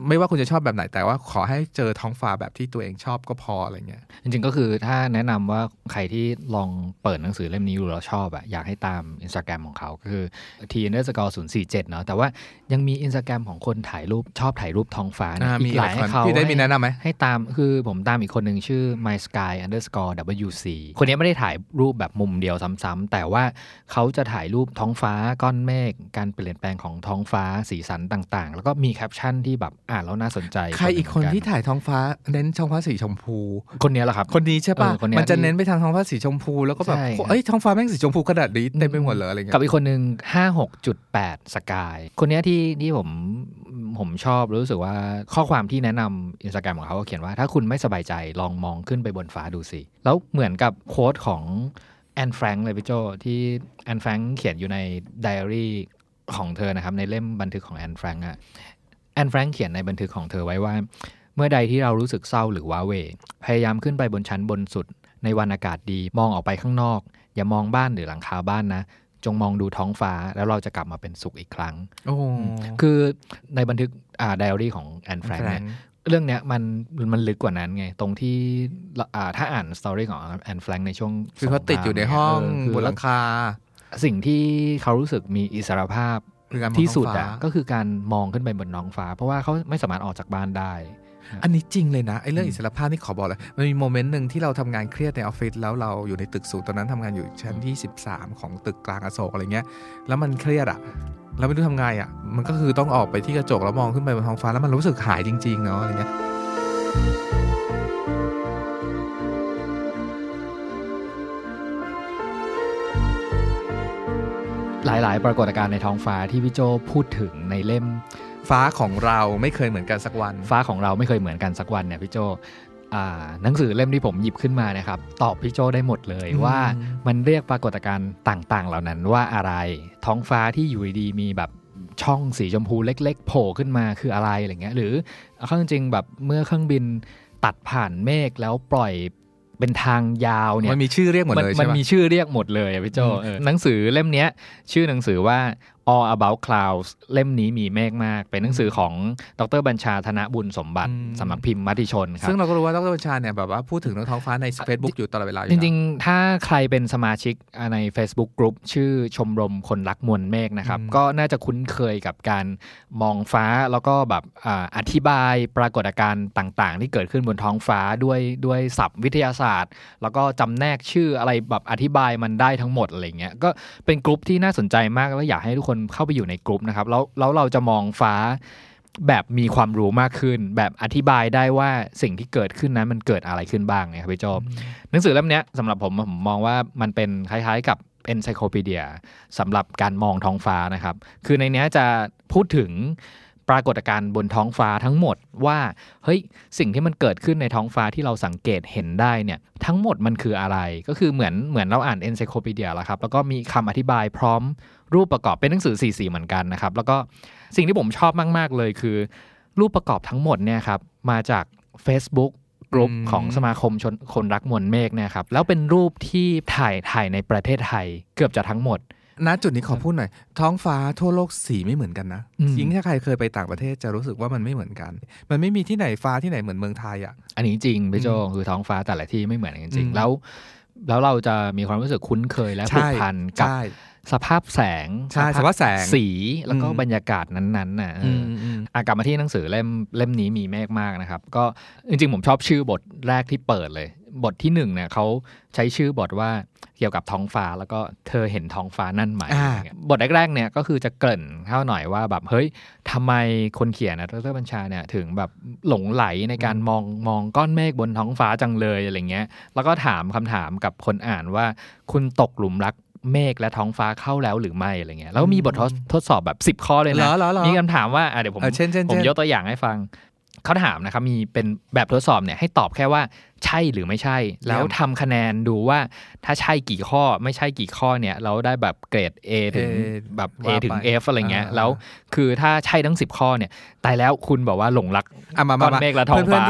ไม่ว่าคุณจะชอบแบบไหนแต่ว่าขอให้เจอท้องฟ้าแบบที่ตัวเองชอบก็พออะไรเงี้ยจริงๆก็คือถ้าแนะนำว่าใครที่ลองเปิดหนังสือเล่มนี้ดูแล้วชอบอะอยากให้ตาม Instagram ของเขาก็คือ ที เอ็น เอส ศูนย์ สี่ เจ็ด เนาะแต่ว่ายังมี Instagram ของคนถ่ายรูปชอบถ่ายรูปท้องฟ้านะอีกหลายเขาพี่ได้มีแนะนำไหมให้ตามคือผมตามอีกคนนึงชื่อ My Sky underscore ดับเบิลยู ซี คนนี้ไม่ได้ถ่ายรูปแบบมุมเดียวซ้ำๆแต่ว่าเขาจะถ่ายรูปท้องฟ้าก้อนเมฆการเปลี่ยนแปลงของท้องฟ้าสีสันต่างๆแล้วก็มีแคปชั่นที่แบบ อ่านแล้วน่าสนใจใครอีกคนที่ถ่ายท้องฟ้าเน้นท้องฟ้าสีชมพูคนนี้แหละครับคนนี้ใช่ป่ะมันจะเน้นไปทางท้องฟ้าสีชมพูแล้วก็แบบเอ้ยท้องฟ้าแม่งสีชมพูขนาดนี้เต็มไปหมดเลยอะไรเงี้ยกับอีกคนนึง ห้าหกจุดแปด สกายคนนี้ที่ที่ผมผมชอบรู้สึกว่าข้อความที่แนะนำ Instagram ของเขาก็เขียนว่าถ้าคุณไม่สบายใจลองมองขึ้นไปบนฟ้าดูสิแล้วเหมือนกับโค้ดของแอนแฟรงค์เลยพี่โจที่แอนแฟรงค์เขียนอยู่ใน Diary ของเธอนะครับในเล่มบันทึกของแอนแฟรงค์อะแอนแฟรงค์เขียนในบันทึกของเธอไว้ว่าเมื่อใดที่เรารู้สึกเศร้าหรือว้าเหวพยายามขึ้นไปบนชั้นบนสุดในวันอากาศดีมองออกไปข้างนอกอย่ามองบ้านหรือหลังคาบ้านนะจงมองดูท้องฟ้าแล้วเราจะกลับมาเป็นสุขอีกครั้งโอ้คือในบันทึกอ่าไดอารี่ของแอนแฟรงค์เนี่ยเรื่องเนี้ยมันมันลึกกว่านั้นไงตรงที่อ่าถ้าอ่านสตอรี่ของแอนแฟรงค์ในช่วงคือเขาติดอยู่ในห้องบนหลังคาสิ่งที่เขารู้สึกมีอิสรภาพที่สุดอ่ะก็คือการมองขึ้นไปบนท้องฟ้าเพราะว่าเขาไม่สามารถออกจากบ้านได้อันนี้จริงเลยนะไอ้เรื่องอิสรภาพนี่ขอบอกเลยมันมีโมเมนต์นึงที่เราทำงานเครียดในออฟฟิศแล้วเราอยู่ในตึกสูงตอนนั้นทำงานอยู่ชั้นที่สิบสามของตึกกลางอโศกอะไรเงี้ยแล้วมันเครียดอ่ะแล้วไม่รู้ทำไงอ่ะมันก็คือต้องออกไปที่กระจกแล้วมองขึ้นไปบนท้องฟ้าแล้วมันรู้สึกหายจริงๆเนาะอะไรเงี้ยหลายๆปรากฏการณ์ในท้องฟ้าที่พี่โจพูดถึงในเล่มฟ้าของเราไม่เคยเหมือนกันสักวันฟ้าของเราไม่เคยเหมือนกันสักวันเนี่ยพี่โจหนังสือเล่มที่ผมหยิบขึ้นมานะครับตอบพี่โจได้หมดเลยว่ามันเรียกปรากฏการณ์ต่างๆเหล่านั้นว่าอะไรท้องฟ้าที่อยู่ดีมีแบบช่องสีชมพูเล็กๆโผล่ขึ้นมาคืออะไรอะไรเงี้ยหรือเอาเข้าจริงๆแบบเมื่อเครื่องบินตัดผ่านเมฆแล้วปล่อยเป็นทางยาวเนี่ยมันมีชื่อเรียกหมดเลยใช่ไหมมันมีชื่อเรียกหมดเลยพี่โจหนังสือเล่มนี้ชื่อหนังสือว่า All about Clouds เล่มนี้มีเมฆมากเป็นหนังสือของดร.บัญชาธนบุญสมบัติสำนักพิมพ์มติชนครับซึ่งเราก็รู้ว่าดร.บัญชาเนี่ยแบบว่าพูดถึงเรื่องท้องฟ้าใน Facebook อยู่ตลอดเวลาจริงๆถ้าใครเป็นสมาชิกใน Facebook Group ชื่อชมรมคนรักมวลเมฆนะครับก็น่าจะคุ้นเคยกับการมองฟ้าแล้วก็แบบอธิบายปรากฏการณ์ต่างๆที่เกิดขึ้นบนท้องฟ้าด้วยด้วยศัพท์วิทยาศาสตร์แล้วก็จำแนกชื่ออะไรแบบอธิบายมันได้ทั้งหมดอะไรเงี้ยก็เป็นกลุ่มที่น่าสนใจมากแล้วอยากให้ทุกคนเข้าไปอยู่ในกลุ่มนะครับแล้วแล้วเราจะมองฟ้าแบบมีความรู้มากขึ้นแบบอธิบายได้ว่าสิ่งที่เกิดขึ้นนั้นมันเกิดอะไรขึ้นบ้างเนี่ยครับพี่จอบหนังสือเล่มนี้สำหรับผมผมมองว่ามันเป็นคล้ายๆกับ encyclopedia สำหรับการมองท้องฟ้านะครับคือในนี้จะพูดถึงปรากฏการณ์บนท้องฟ้าทั้งหมดว่าเฮ้ยสิ่งที่มันเกิดขึ้นในท้องฟ้าที่เราสังเกตเห็นได้เนี่ยทั้งหมดมันคืออะไรก็คือเหมือนเหมือนเราอ่าน encyclopedia แล้วครับแล้วก็มีคำอธิบายพร้อมรูปประกอบเป็นหนังสือสี่สีเหมือนกันนะครับแล้วก็สิ่งที่ผมชอบมากๆเลยคือรูปประกอบทั้งหมดเนี่ยครับมาจาก Facebook กลุ่มของสมาคมคนรักมวลเมฆเนี่ยครับแล้วเป็นรูปที่ถ่ายถ่ายในประเทศไทยเกือบจะทั้งหมดณจุดนี้ขอพูดหน่อยท้องฟ้าทั่วโลกสีไม่เหมือนกันนะยิ่งถ้าใครเคยไปต่างประเทศจะรู้สึกว่ามันไม่เหมือนกันมันไม่มีที่ไหนฟ้าที่ไหนเหมือนเมืองไทยอ่ะอันนี้จริงพี่โจคือท้องฟ้าแต่ละที่ไม่เหมือนกันจริงแล้วแล้วเราจะมีความรู้สึกคุ้นเคยและผูกพันกับสภาพแสงสภาพแสงสีแล้วก็บรรยากาศนั้นๆน่ะกลับมาที่หนังสือเล่มเล่มนี้มีเมฆมากนะครับก็จริงๆผมชอบชื่อบทแรกที่เปิดเลยบทที่หนึ่งเนี่ยเขาใช้ชื่อบทว่าเกี่ยวกับท้องฟ้าแล้วก็เธอเห็นท้องฟ้านั่นไหมบทแรกๆเนี่ยก็คือจะเกริ่นเข้าหน่อยว่าแบบเฮ้ยทำไมคนเขียนนะดร.บัญชาเนี่ยถึงแบบหลงไหลในการมองมองก้อนเมฆบนท้องฟ้าจังเลยอะไรเงี้ยแล้วก็ถามคำถามกับคนอ่านว่าคุณตกหลุมรักเมฆและท้องฟ้าเข้าแล้วหรือไม่อะไรเงี้ยแล้วมีบททดสอบแบบสิบข้อเลยนะมีคำถามว่าเดี๋ยวผมผมยกตัวอย่างให้ฟังเขาถามนะครับมีเป็นแบบทดสอบเนี่ยให้ตอบแค่ว่าใช่หรือไม่ใช่แล้วทำคะแนนดูว่าถ้าใช่กี่ข้อไม่ใช่กี่ข้อเนี่ยเราได้แบบเกรด A ถึงแบบ A ถึง F อะไรเงี้ยแล้วคือถ้าใช่ทั้งสิบข้อเนี่ยตายแล้วคุณบอกว่าหลงรักก้อนเมฆและท้องฟ้า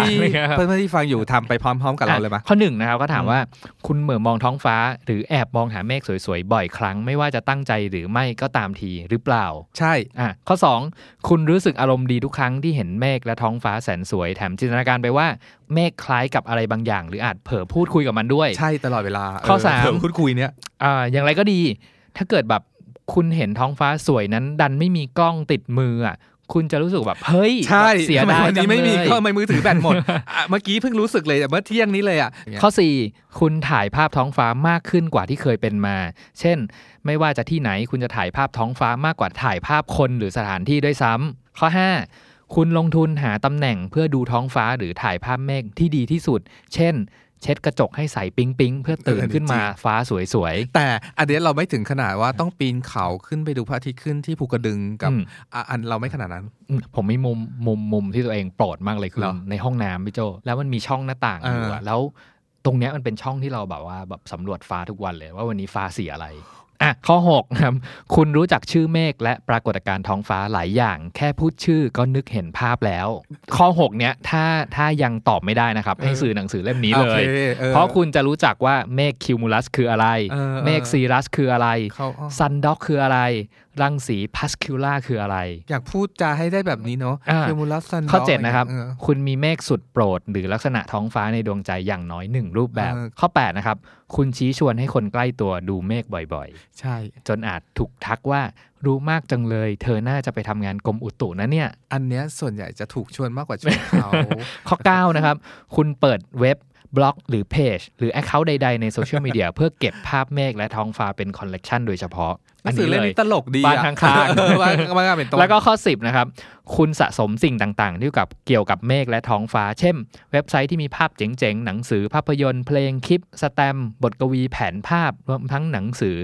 เพื่อนๆที่ฟังอยู่ทำไปพร้อมๆกับเราเลยมั้ยข้อหนึ่งนะครับก็ถามว่าคุณเหม่อมองท้องฟ้าหรือแอบมองหาเมฆสวยๆบ่อยครั้งไม่ว่าจะตั้งใจหรือไม่ก็ตามทีหรือเปล่าใช่อ่ะข้อสองคุณรู้สึกอารมณ์ดีทุกครั้งที่เห็นเมฆและท้องฟ้าแสนสวยแถมจินตนาการไปว่าเมฆคล้ายกับอะไรบางอย่างหรืออาจเผลอพูดคุยกับมันด้วยใช่ตลอดเวลาข้อสามเผลอพูดคุยเนี่ยอ่าอย่างไรก็ดีถ้าเกิดแบบคุณเห็นท้องฟ้าสวยนั้นดันไม่มีกล้องติดมืออ่ะคุณจะรู้สึกแบบเฮ้ยเสียดายจังเลยไม่มีก็ไม่มือถือแบตหมดเมื่อกี้เพิ่งรู้สึกเลยเมื่อเที่ยงนี้เลยอ่ะข้อสี่คุณถ่ายภาพท้องฟ้ามากขึ้นกว่าที่เคยเป็นมาเช่นไม่ว่าจะที่ไหนคุณจะถ่ายภาพท้องฟ้ามากกว่าถ่ายภาพคนหรือสถานที่ด้วยซ้ำข้อห้า คุณลงทุนหาตำแหน่งเพื่อดูท้องฟ้าหรือถ่ายภาพเมฆที่ดีที่สุดเช่นเช็ดกระจกให้ใสปิ๊งๆเพื่อตื่นขึ้นมาฟ้าสวยๆแต่อันนี้เราไม่ถึงขนาดว่าต้องปีนเขาขึ้นไปดูพระอาทิตย์ขึ้นที่ภูกระดึงกับอันเราไม่ขนาดนั้นผมมีมุมมุมมุมที่ตัวเองโปรดมากเลยคือในห้องน้ำพี่โจแล้วมันมีช่องหน้าต่างอยู่แล้วตรงเนี้ยมันเป็นช่องที่เราแบบว่าแบบสำรวจฟ้าทุกวันเลยว่าวันนี้ฟ้าสีอะไรอ่ะข้อหกครับคุณรู้จักชื่อเมฆและปรากฏการณ์ท้องฟ้าหลายอย่างแค่พูดชื่อก็นึกเห็นภาพแล้วข้อหกเนี้ยถ้าถ้ายังตอบไม่ได้นะครับให้ซื้อหนังสือเล่มนี้เลย okay, เพราะคุณจะรู้จักว่าเมฆคิวมูลัสคืออะไรเมฆซีรัสคืออะไรซันด็อกคืออะไรรังสีพาสคิวล่าคืออะไรอยากพูดจาให้ได้แบบนี้เนาะคิวมูลัสซันด็อกข้อเจ็ดนะครับคุณมีเมฆสุดโปรดหรือลักษณะท้องฟ้าในดวงใจอย่างน้อยหนึ่งรูปแบบข้อแปดนะครับคุณชี้ชวนให้คนใกล้ตัวดูเมฆบ่อยๆใช่จนอาจถูกทักว่ารู้มากจังเลยเธอน่าจะไปทำงานกรมอุตุนะเนี่ยอันเนี้ยส่วนใหญ่จะถูกชวนมากกว่าชวนเขา ข้อเก้านะครับคุณเปิดเว็บบล็อกหรือเพจหรือ account ใดๆในโซเชียลมีเดียเพื่อเก็บภาพเมฆและท้องฟ้าเป็นคอลเลกชันโดยเฉพาะอันนี้เลยตลกดีบ้านข้างๆแล้วก็ข้อสิบนะครับคุณสะสมสิ่งต่างๆที่เกี่ยวกับเมฆและท้องฟ้าเช่นเว็บไซต์ที่มีภาพเจ๋งๆหนังสือภาพยนตร์เพลงคลิปสแตมป์บทกวีแผนภาพรวมทั้งหนังสือ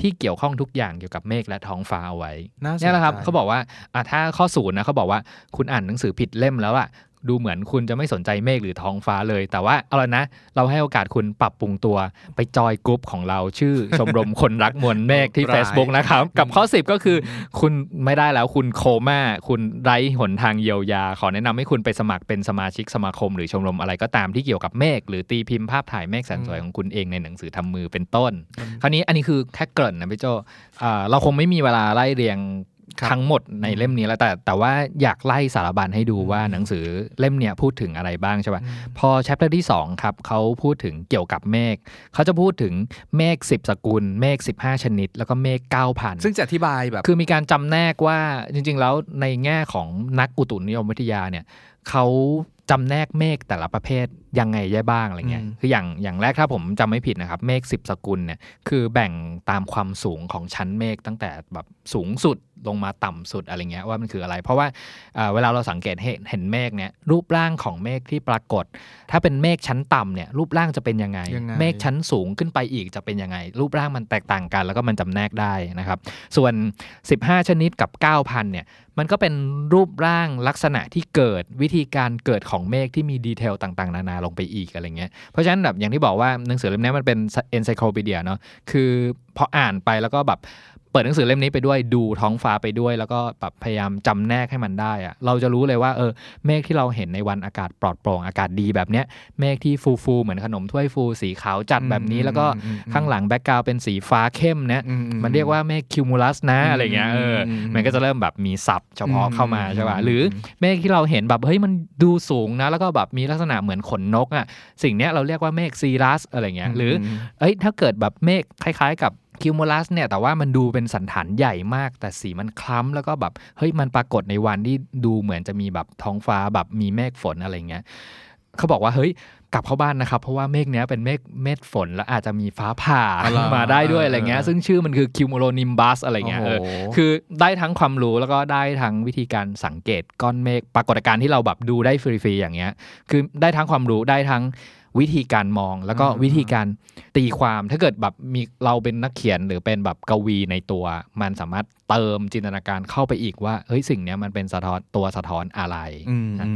ที่เกี่ยวข้องทุกอย่างเกี่ยวกับเมฆและท้องฟ้าเอาไว้นี่แหละครับเขาบอกว่าถ้าข้อศูนย์นะเขาบอกว่าคุณอ่านหนังสือผิดเล่มแล้วอะดูเหมือนคุณจะไม่สนใจเมฆหรือท้องฟ้าเลยแต่ว่าเอาล่ะนะเราให้โอกาสคุณปรับปรุงตัวไปจอยกรุ๊ปของเราชื่อชมรมคนรักมวลเมฆที่ Facebook นะครับกับข้อสิบก็คือคุณไม่ได้แล้วคุณโคม่าคุณไร้หนทางเยียวยาขอแนะนำให้คุณไปสมัครเป็นสมาชิกสมาคมหรือชมรมอะไรก็ตามที่เกี่ยวกับเมฆหรือตีพิมพ์ภาพถ่ายเมฆแสนสวยของคุณเองในหนังสือทำมือเป็นต้นคราวนี้อันนี้คือแค่เกริ่นนะพี่โจเราคงไม่มีเวลาไล่เรียงทั้งหมดในเล่มนี้แล้วแต่แต่ว่าอยากไล่สารบัญให้ดูว่าหนังสือเล่มเนี้ยพูดถึงอะไรบ้างใช่ป่ะพอ chapter ที่สองครับเขาพูดถึงเกี่ยวกับเมฆเขาจะพูดถึงเมฆสิบสกุลเมฆสิบห้าชนิดแล้วก็เมฆ เก้าพัน ซึ่งจะอธิบายแบบคือมีการจำแนกว่าจริงๆแล้วในแง่ของนักอุตุนิยมวิทยาเนี่ยเขาจำแนกเมฆแต่ละประเภทยังไงได้บ้างอะไรเงี้ยคืออย่างอย่างแรกถ้าผมจำไม่ผิดนะครับเมฆสิบสกุลเนี่ยคือแบ่งตามความสูงของชั้นเมฆตั้งแต่แบบสูงสุดลงมาต่ำสุดอะไรเงี้ยว่ามันคืออะไรเพราะว่าเวลาเราสังเกตเห็นเมฆเนี่ยรูปร่างของเมฆที่ปรากฏถ้าเป็นเมฆชั้นต่ำเนี่ยรูปร่างจะเป็นยังไงเมฆชั้นสูงขึ้นไปอีกจะเป็นยังไงรูปร่างมันแตกต่างกันแล้วก็มันจำแนกได้นะครับส่วนสิบห้าชนิดกับ เก้าพัน เนี่ยมันก็เป็นรูปร่างลักษณะที่เกิดวิธีการเกิดของเมฆที่มีดีเทลต่างๆนานาลงไปอีกอะไรเงี้ยเพราะฉะนั้นแบบอย่างที่บอกว่าหนังสือเล่มนี้มันเป็น encyclopedia เนาะคือพออ่านไปแล้วก็แบบเปิดหนังสือเล่มนี้ไปด้วยดูท้องฟ้าไปด้วยแล้วก็แบบพยายามจำแนกให้มันได้อะเราจะรู้เลยว่าเออเมฆที่เราเห็นในวันอากาศปลอดโปร่งอากาศดีแบบเนี้ยเมฆที่ฟูๆเหมือนขนมถ้วยฟูสีขาวจัดแบบนี้แล้วก็ข้างหลังแบ็คกราวด์เป็นสีฟ้าเข้มเนี่ยมันเรียกว่าเมฆคิวมูลัสนะอะไรเงี้ยเออมันก็จะเริ่มแบบมีศัพท์เฉพาะเข้ามาใช่ป่ะหรือเมฆที่เราเห็นแบบเฮ้ยมันดูสูงนะแล้วก็แบบมีลักษณะเหมือนขนนกอ่ะสิ่งเนี้ยเราเรียกว่าเมฆซีรัสอะไรเงี้ยหรือเอ้ยถ้าเกิดแบบเมฆคล้ายๆกับคิวมูลัสเนี่ยแต่ว่ามันดูเป็นสันฐานใหญ่มากแต่สีมันคล้ำแล้วก็แบบเฮ้ยมันปรากฏในวันที่ดูเหมือนจะมีแบบท้องฟ้าแบบมีเมฆฝนอะไรเงี้ยเขาบอกว่าเฮ้ยกลับเข้าบ้านนะครับเพราะว่าเมฆเนี้ยเป็นเมฆเมฆฝนแล้วอาจจะมีฟ้าผ่ามาได้ด้วยอะไรเงี้ยซึ่งชื่อมันคือคิวโมโลนิมบัสอะไรเงี้ยเออคือได้ทั้งความรู้แล้วก็ได้ทั้งวิธีการสังเกตก้อนเมฆปรากฏการณ์ที่เราแบบดูได้ฟรีๆอย่างเงี้ยคือได้ทั้งความรู้ได้ทั้งวิธีการมองแล้วก็วิธีการตีความถ้าเกิดแบบมีเราเป็นนักเขียนหรือเป็นแบบกวีในตัวมันสามารถเติมจินตนาการเข้าไปอีกว่าเฮ้ยสิ่งนี้มันเป็นสะท้อนตัวสะท้อนอะไรนะ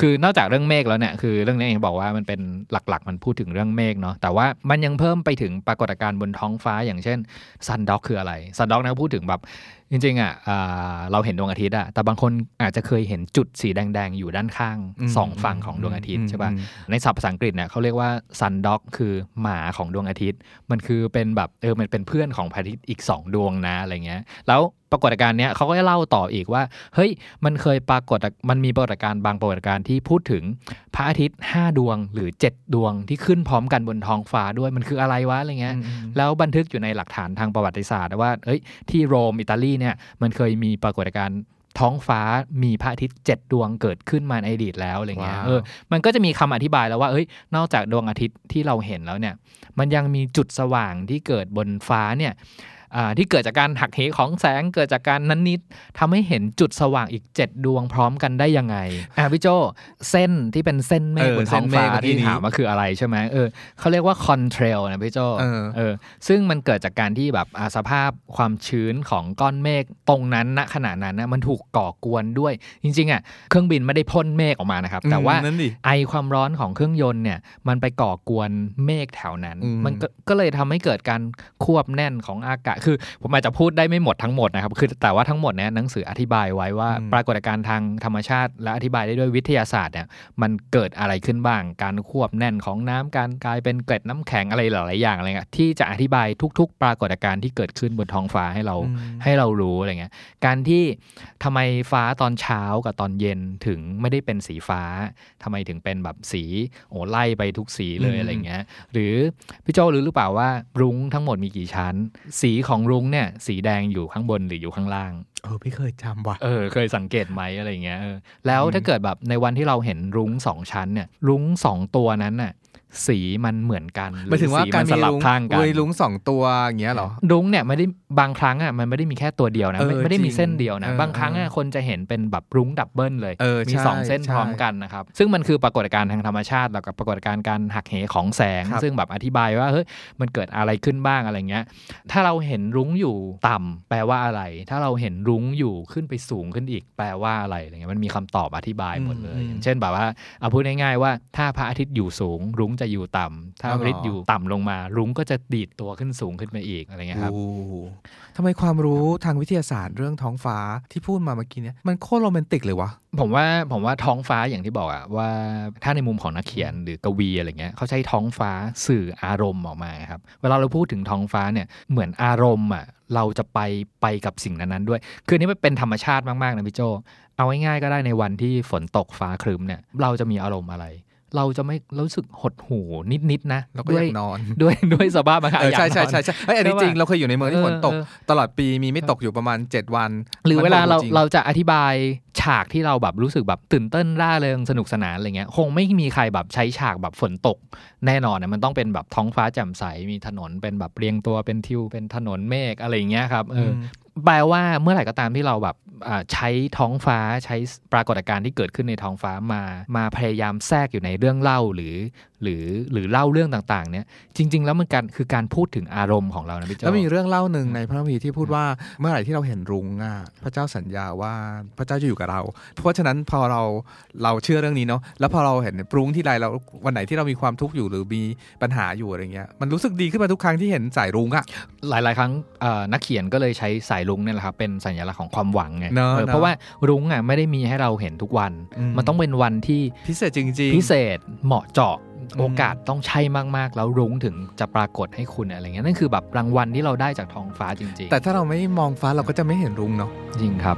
คือนอกจากเรื่องเมฆแล้วเนี่ยคือเรื่องนี้เองบอกว่ามันเป็นหลักๆมันพูดถึงเรื่องเมฆเนาะแต่ว่ามันยังเพิ่มไปถึงปรากฏการณ์บนท้องฟ้าอย่างเช่นซันด็อกคืออะไรซันด็อกนะพูดถึงแบบจริงๆอ่ะเราเห็นดวงอาทิตย์อ่ะแต่บางคนอาจจะเคยเห็นจุดสีแดงๆอยู่ด้านข้างสองฝั่งของดวงอาทิตย์ใช่ป่ะในศัพท์ภาษาอังกฤษเนี่ยเขาเรียกว่า sun dog คือหมาของดวงอาทิตย์มันคือเป็นแบบเออมันเป็นเพื่อนของพระอาทิตย์อีกสองดวงนะอะไรเงี้ยแล้วปรากฏการณ์เนี้ยเขาก็เล่าต่ออีกว่าเฮ้ยมันเคยปรากฏมันมีปรากฏการณ์บางปรากฏการณ์ที่พูดถึงพระอาทิตย์ห้าดวงหรือเจ็ดดวงที่ขึ้นพร้อมกันบนท้องฟ้าด้วยมันคืออะไรวะอะไรเงี้ยแล้วบันทึกอยู่ในหลักฐานทางประวัติศาสตร์ว่าเฮ้ยที่โรมอิตาลีเนี่ยมันเคยมีปรากฏการณ์ท้องฟ้ามีพระอาทิตย์เจ็ดดวงเกิดขึ้นมาในอดีตแล้วอะไรเงี้ยเออมันก็จะมีคำอธิบายแล้วว่าเอ้ยนอกจากดวงอาทิตย์ที่เราเห็นแล้วเนี่ยมันยังมีจุดสว่างที่เกิดบนฟ้าเนี่ย ที่เกิดจากการหักเหของแสงเกิดจากการนั้นนิดทำให้เห็นจุดสว่างอีกเจ็ดดวงพร้อมกันได้ยังไงอ่ะพี่โจ้เส้นที่เป็นเส้นเมฆบนท้องฟ้าที่ถามว่าคืออะไรใช่ไหมเออเขาเรียกว่าคอนเทรลนะพี่โจ้เออซึ่งมันเกิดจากการที่แบบสภาพความชื้นของก้อนเมฆตรงนั้นณขณะนั้นนะมันถูกก่อกวนด้วยจริงๆอ่ะเครื่องบินไม่ได้พ่นเมฆออกมานะครับแต่ว่าไอความร้อนของเครื่องยนต์เนี่ยมันไปก่อกวนเมฆแถวนั้นมันก็เลยทำให้เกิดการควบแน่นของอากาศคือผมอาจจะพูดได้ไม่หมดทั้งหมดนะครับคือแต่ว่าทั้งหมดเนี่ยหนังสืออธิบายไว้ว่าปรากฏการณ์ทางธรรมชาติและอธิบายได้ด้วยวิทยาศาสตร์เนี่ยมันเกิดอะไรขึ้นบ้างการควบแน่นของน้ำการกลายเป็นเกล็ดน้ำแข็งอะไรหลายๆอย่างอะไรเงี้ยที่จะอธิบายทุกๆปรากฏการณ์ที่เกิดขึ้นบนท้องฟ้าให้เราให้เรารู้อะไรเงี้ยการที่ทำไมฟ้าตอนเช้ากับตอนเย็นถึงไม่ได้เป็นสีฟ้าทำไมถึงเป็นแบบสีโอ้ไล่ไปทุกสีเลยอะไรเงี้ยหรือพี่โจ้รู้หรือเปล่าว่ารุ้งทั้งหมดมีกี่ชั้นสีของรุ้งเนี่ยสีแดงอยู่ข้างบนหรืออยู่ข้างล่างเออไม่เคยจำว่ะเออเคยสังเกตไหมอะไรเงี้ยแล้วถ้าเกิดแบบในวันที่เราเห็นรุ้งสองชั้นเนี่ยรุ้งสองตัวนั้นน่ะสีมันเหมือนกันหรือสีมันสลับทางกันรุ้งสองตัวอย่างเงี้ยหรอรุ้งเนี่ยไม่ได้บางครั้งอ่ะมันไม่ได้มีแค่ตัวเดียวนะไม่ได้มีเส้นเดียวนะบางครั้งอ่ะคนจะเห็นเป็นแบบรุ้งดับเบิ้ลเลยมีสองเส้นพร้อมกันนะครับซึ่งมันคือปรากฏการณ์ทางธรรมชาติแล้วกับปรากฏการณ์การหักเหของแสงซึ่งแบบอธิบายว่าเฮ้ยมันเกิดอะไรขึ้นบ้างอะไรเงี้ยถ้าเราเห็นรุ้งอยู่ต่ำแปลว่าอะไรถ้าเราเห็นรุ้งอยู่ขึ้นไปสูงขึ้นอีกแปลว่าอะไรอะไรเงี้ยมันมีคำตอบอธิบายหมดเลยเช่นแบบว่าเอาพูดง่ายๆว่าถ้าพระอาทิตย์อยู่สูงรุ้งจะอยู่ต่ำถ้าพระอาทิตย์อยู่ต่ำลงมารุ้งก็จะดีดตัวขึ้นสูงขึ้นไปอีกอะไรเงี้ยครับทำไมความรู้ทางวิทยาศาสตร์เรื่องท้องฟ้าที่พูดมาเมื่อกี้เนี่ยมันโคตรโรแมนติกเลยวะผมว่าผมว่าท้องฟ้าอย่างที่บอกอะว่าถ้าในมุมของนักเขียนหรือกวีอะไรเงี้ยเขาใช้ท้องฟ้าสื่ออารมณ์ออกมาครับเวลาเราพูดถึงท้องฟ้าเนี่ยเหมือนอารมณ์อะเราจะไปไปกับสิ่งนั้นๆด้วยคือนี่มันเป็นธรรมชาติมากๆนะพี่โจเอาง่ายๆก็ได้ในวันที่ฝนตกฟ้าครึ้มเนี่ยเราจะมีอารมณ์อะไรเราจะไม่รู้สึกหดหู่นิดๆนะเราก็อยากนอนด้วยด้วยสภาพอากาศใช่ใช่ใช่ใช่ไอ้อันนี้จริงเราเคยอยู่ในเมืองที่ฝนตกตลอดปีมีไม่ตกอยู่ประมาณเจ็ดวันหรือเวลาเราเราจะอธิบายฉากที่เราแบบรู้สึกแบบตื่นเต้นร่าเริงสนุกสนานอะไรเงี้ยคงไม่มีใครแบบใช้ฉากแบบฝนตกแน่นอนนะมันต้องเป็นแบบท้องฟ้าแจ่มใสมีถนนเป็นแบบเรียงตัวเป็นทิวเป็นถนนเมฆอะไรเงี้ยครับเออแปลว่าเมื่อไหร่ก็ตามที่เราแบบใช้ท้องฟ้าใช้ปรากฏการณ์ที่เกิดขึ้นในท้องฟ้ามามาพยายามแทรกอยู่ในเรื่องเล่าหรือหรือหรือเล่าเรื่องต่างๆเนี่ยจริงๆแล้วมันการคือการพูดถึงอารมณ์ของเรานะพี่เจ้าแล้วมีเรื่องเล่านึงในพระธรรมที่พูดว่าเมื่อไหร่ที่เราเห็นรุ้งอ่ะพระเจ้าสัญญาว่าพระเจ้าจะอยู่กับเราเพราะฉะนั้นพอเราเราเชื่อเรื่องนี้เนาะแล้วพอเราเห็นรุ้งที่ไรเราวันไหนที่เรามีความทุกข์อยู่หรือมีปัญหาอยู่อะไรเงี้ยมันรู้สึกดีขึ้นมาทุกครั้งที่เห็นสายรุ้งอ่ะหลายๆครั้งนักเขียนก็เลยใช้สายรุ้งเนี่ยแหละครับเป็นสัญลักษณ์ของความหวังไง no, เ, เพราะว่ารุ้งอ่ะไม่ได้มีให้เราเห็นทุกวันมันต้องเป็นวันที่พิเศษจริงๆพิเศษเหมาะเจาะโอกาสต้องใช่มากๆแล้วรุ้งถึงจะปรากฏให้คุณอะไรเงี้ยนั่นคือแบบรางวัลที่เราได้จากท้องฟ้าจริงๆแต่ถ้าเราไม่มองฟ้าเราก็จะไม่เห็นรุ้งเนาะจริงครับ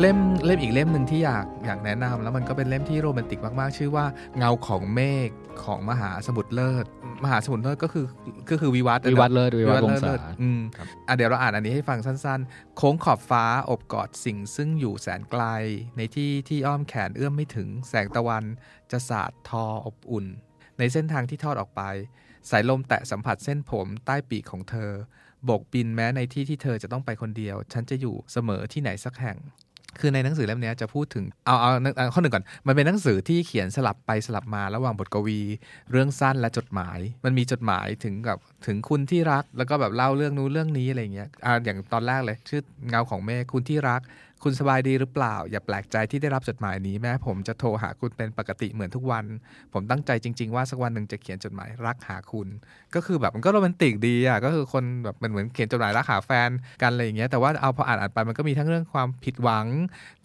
เล่มเล่มอีกเล่มหนึ่งที่อยากอยากแนะนำแล้วมันก็เป็นเล่มที่โรแมนติกมากๆชื่อว่าเงาของเมฆของมหาสมุทรเลิศมหาสมุทรเลิศก็คือก็คือวิวัฒน์วิวัฒน์เลิศวิวัฒน์วงศาอืมอ่ะเดี๋ยวเราอ่านอันนี้ให้ฟังสั้นๆโค้งขอบฟ้าอบกอดสิ่งซึ่งอยู่แสนไกลในที่ที่อ้อมแขนเอื้อมไม่ถึงแสงตะวันจะสาดทออบอุ่นในเส้นทางที่ทอดออกไปสายลมแตะสัมผัสเส้นผมใต้ปีกของเธอบกบินแม้ในที่ที่เธอจะต้องไปคนเดียวฉันจะอยู่เสมอที่ไหนสักแห่งคือในหนังสือเล่มนี้จะพูดถึงเอาเอาข้อหนึ่งก่อนมันเป็นหนังสือที่เขียนสลับไปสลับมาระหว่างบทกวีเรื่องสั้นและจดหมายมันมีจดหมายถึงกับถึงคุณที่รักแล้วก็แบบเล่าเรื่องนู้นเรื่องนี้อะไรเงี้ยอ่าอย่างตอนแรกเลยชื่อเงาของเมฆคุณที่รักคุณสบายดีหรือเปล่าอย่าแปลกใจที่ได้รับจดหมายนี้แม้ผมจะโทรหาคุณเป็นปกติเหมือนทุกวันผมตั้งใจจริงๆว่าสักวันหนึ่งจะเขียนจดหมายรักหาคุณก็คือแบบมันก็โรแมนติกดีอ่ะก็คือคนแบบมันเหมือนเขียนจดหมายรักหาแฟนกันอะไรอย่างเงี้ยแต่ว่าเอาพออ่านอ่านไปมันก็มีทั้งเรื่องความผิดหวัง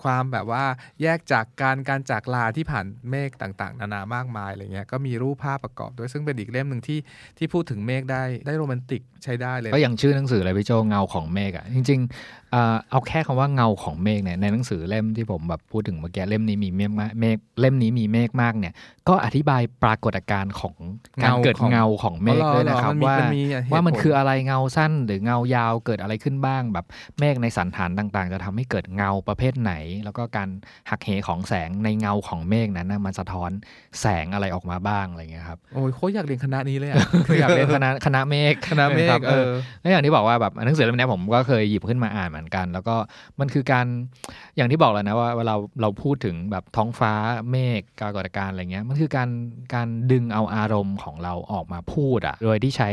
ความแบบว่าแยกจากการการจากลาที่ผ่านเมฆต่างๆนานามากมายอะไรเงี้ยก็มีรูปภาพประกอบด้วยซึ่งเป็นอีกเล่มนึงที่ที่พูดถึงเมฆได้ได้โรแมนติกใช้ได้เลยก็อย่างชื่อหนังสือเลยพี่โจเงาของเมฆอ่ะจริงๆเอาแค่คำว่าเงาของเมฆในหนังสือเล่มที่ผมแบบพูดถึงเมื่อกี้เล่มนี้มีเมฆเล่มนี้มีเมฆมากเนี่ย ก็อธิบายปรากฏการณ์ของการเกิดเงาของเมฆด้วยนะครับว่าว่ามันคืออะไรเงาสั้นหรือเงายาวเกิดอะไรขึ้นบ้างแบบเมฆในสันฐานต่างๆจะทำให้เกิดเงาประเภทไหนแล้วก็การหักเหของแสงในเงาของเมฆนั้นมันสะท้อนแสงอะไรออกมาบ้างอะไรเงี้ยครับโอ้ยโคตรอยากเรียนคณะนี้เลยอ่ะอยากเรียนคณะคณะเมฆคณะเมฆเออแล้วอย่างที่บอกว่าแบบหนังสือเล่มนี้ผมก็เคยหยิบขึ้นมาอ่านเหมือนกันแล้วก็มันคือการอย่างที่บอกแล้วนะว่าเวลาเราพูดถึงแบบท้องฟ้าเมฆปรากฏการณ์อะไรเงี้ยมันคือการการดึงเอาอารมณ์ของเราออกมาพูดอ่ะโดยที่ใช้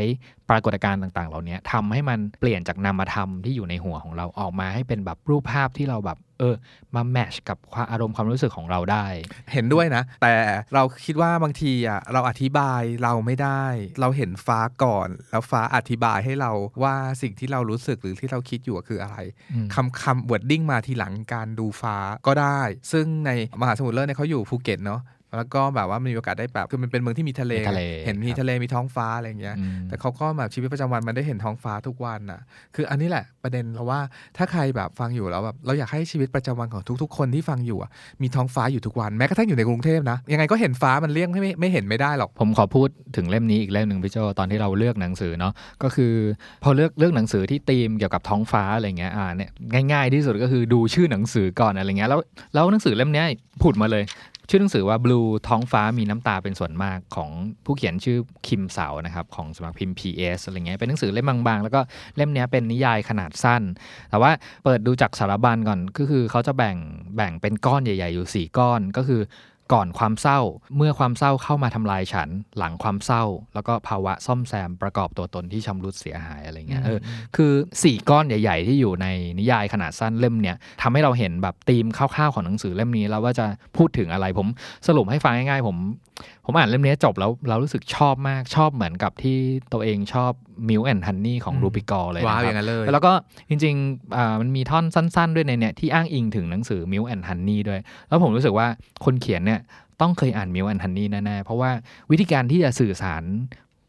ปรากฏการณ์ต่างๆเหล่านี้ทำให้มันเปลี่ยนจากนามธรรมที่อยู่ในหัวของเราออกมาให้เป็นแบบรูปภาพที่เราแบบเออมาแมทช์กับอารมณ์ความรู้สึกของเราได้เห็นด้วยนะแต่เราคิดว่าบางทีอ่ะเราอธิบายเราไม่ได้เราเห็นฟ้าก่อนแล้วฟ้าอธิบายให้เราว่าสิ่งที่เรารู้สึกหรือที่เราคิดอยู่คืออะไรคำคำวอร์ดดิ้งมาทีหลังการดูฟ้าก็ได้ซึ่งในมหาสมุทรเลิศเนี่ยเขาอยู่ภูเก็ตเนาะแล้วก็แบบว่ามีโอกาสได้แบบคือมันเป็นเมืองที่มีทะเลเห็นมีทะเลมีท้องฟ้าอะไรอย่างเงี้ยแต่เขาก็แบบชีวิตประจำวันมันได้เห็นท้องฟ้าทุกวันน่ะคืออันนี้แหละประเด็นเราว่าถ้าใครแบบฟังอยู่แล้วแบบเราอยากให้ชีวิตประจำวันของทุกๆคนที่ฟังอยู่มีท้องฟ้าอยู่ทุกวันแม้กระทั่งอยู่ในกรุงเทพนะยังไงก็เห็นฟ้ามันเลี่ยงไม่ไม่เห็นไม่ได้หรอกผมขอพูดถึงเล่มนี้อีกเล่มนึงพี่โจตอนที่เราเลือกหนังสือเนาะก็คือพอเลือกเลือกหนังสือที่ธีมเกี่ยวกับท้องฟ้าอะไรเงี้ยอ่าเนี่ยง่ายๆที่สุดก็คือดูชื่อหนังสือก่อนอะไรเงี้ยแล้วแล้วหนังสือเล่มนี้ผุดมาเลยชื่อหนังสือว่า Blue ท้องฟ้ามีน้ำตาเป็นส่วนมากของผู้เขียนชื่อคิมเสานะครับของสำนักพิมพ์ พี เอส อะไรเงี้ยเป็นหนังสือเล่มบางๆแล้วก็เล่มนี้เป็นนิยายขนาดสั้นแต่ว่าเปิดดูจากสารบัญก่อนก็คือเขาจะแบ่งแบ่งเป็นก้อนใหญ่ๆอยู่สี่ก้อนก็คือก่อนความเศร้าเมื่อความเศร้าเข้ามาทำลายฉันหลังความเศร้าแล้วก็ภาวะซ่อมแซมประกอบตัวตนที่ชำรุดเสียหายอะไรเงี้ยเออคือสี่ก้อนใหญ่ๆที่อยู่ในนิยายขนาดสั้นเล่มเนี้ยทำให้เราเห็นแบบธีมคร่าวๆของหนังสือเล่มนี้แล้วว่าจะพูดถึงอะไรผมสรุปให้ฟังง่ายๆผมผมอ่านเล่มนี้จบแล้วเรารู้สึกชอบมากชอบเหมือนกับที่ตัวเองชอบ Milk and Honey ของรูปิกอเลยนะครับแล้วก็จริงๆมันมีท่อนสั้นๆด้วยในเนี้ยที่อ้างอิงถึงหนังสือ Milk and Honey ด้วยแล้วผมรู้สึกว่าคนเขียนเนี่ยต้องเคยอ่าน Milk and Honey แน่ๆเพราะว่าวิธีการที่จะสื่อสาร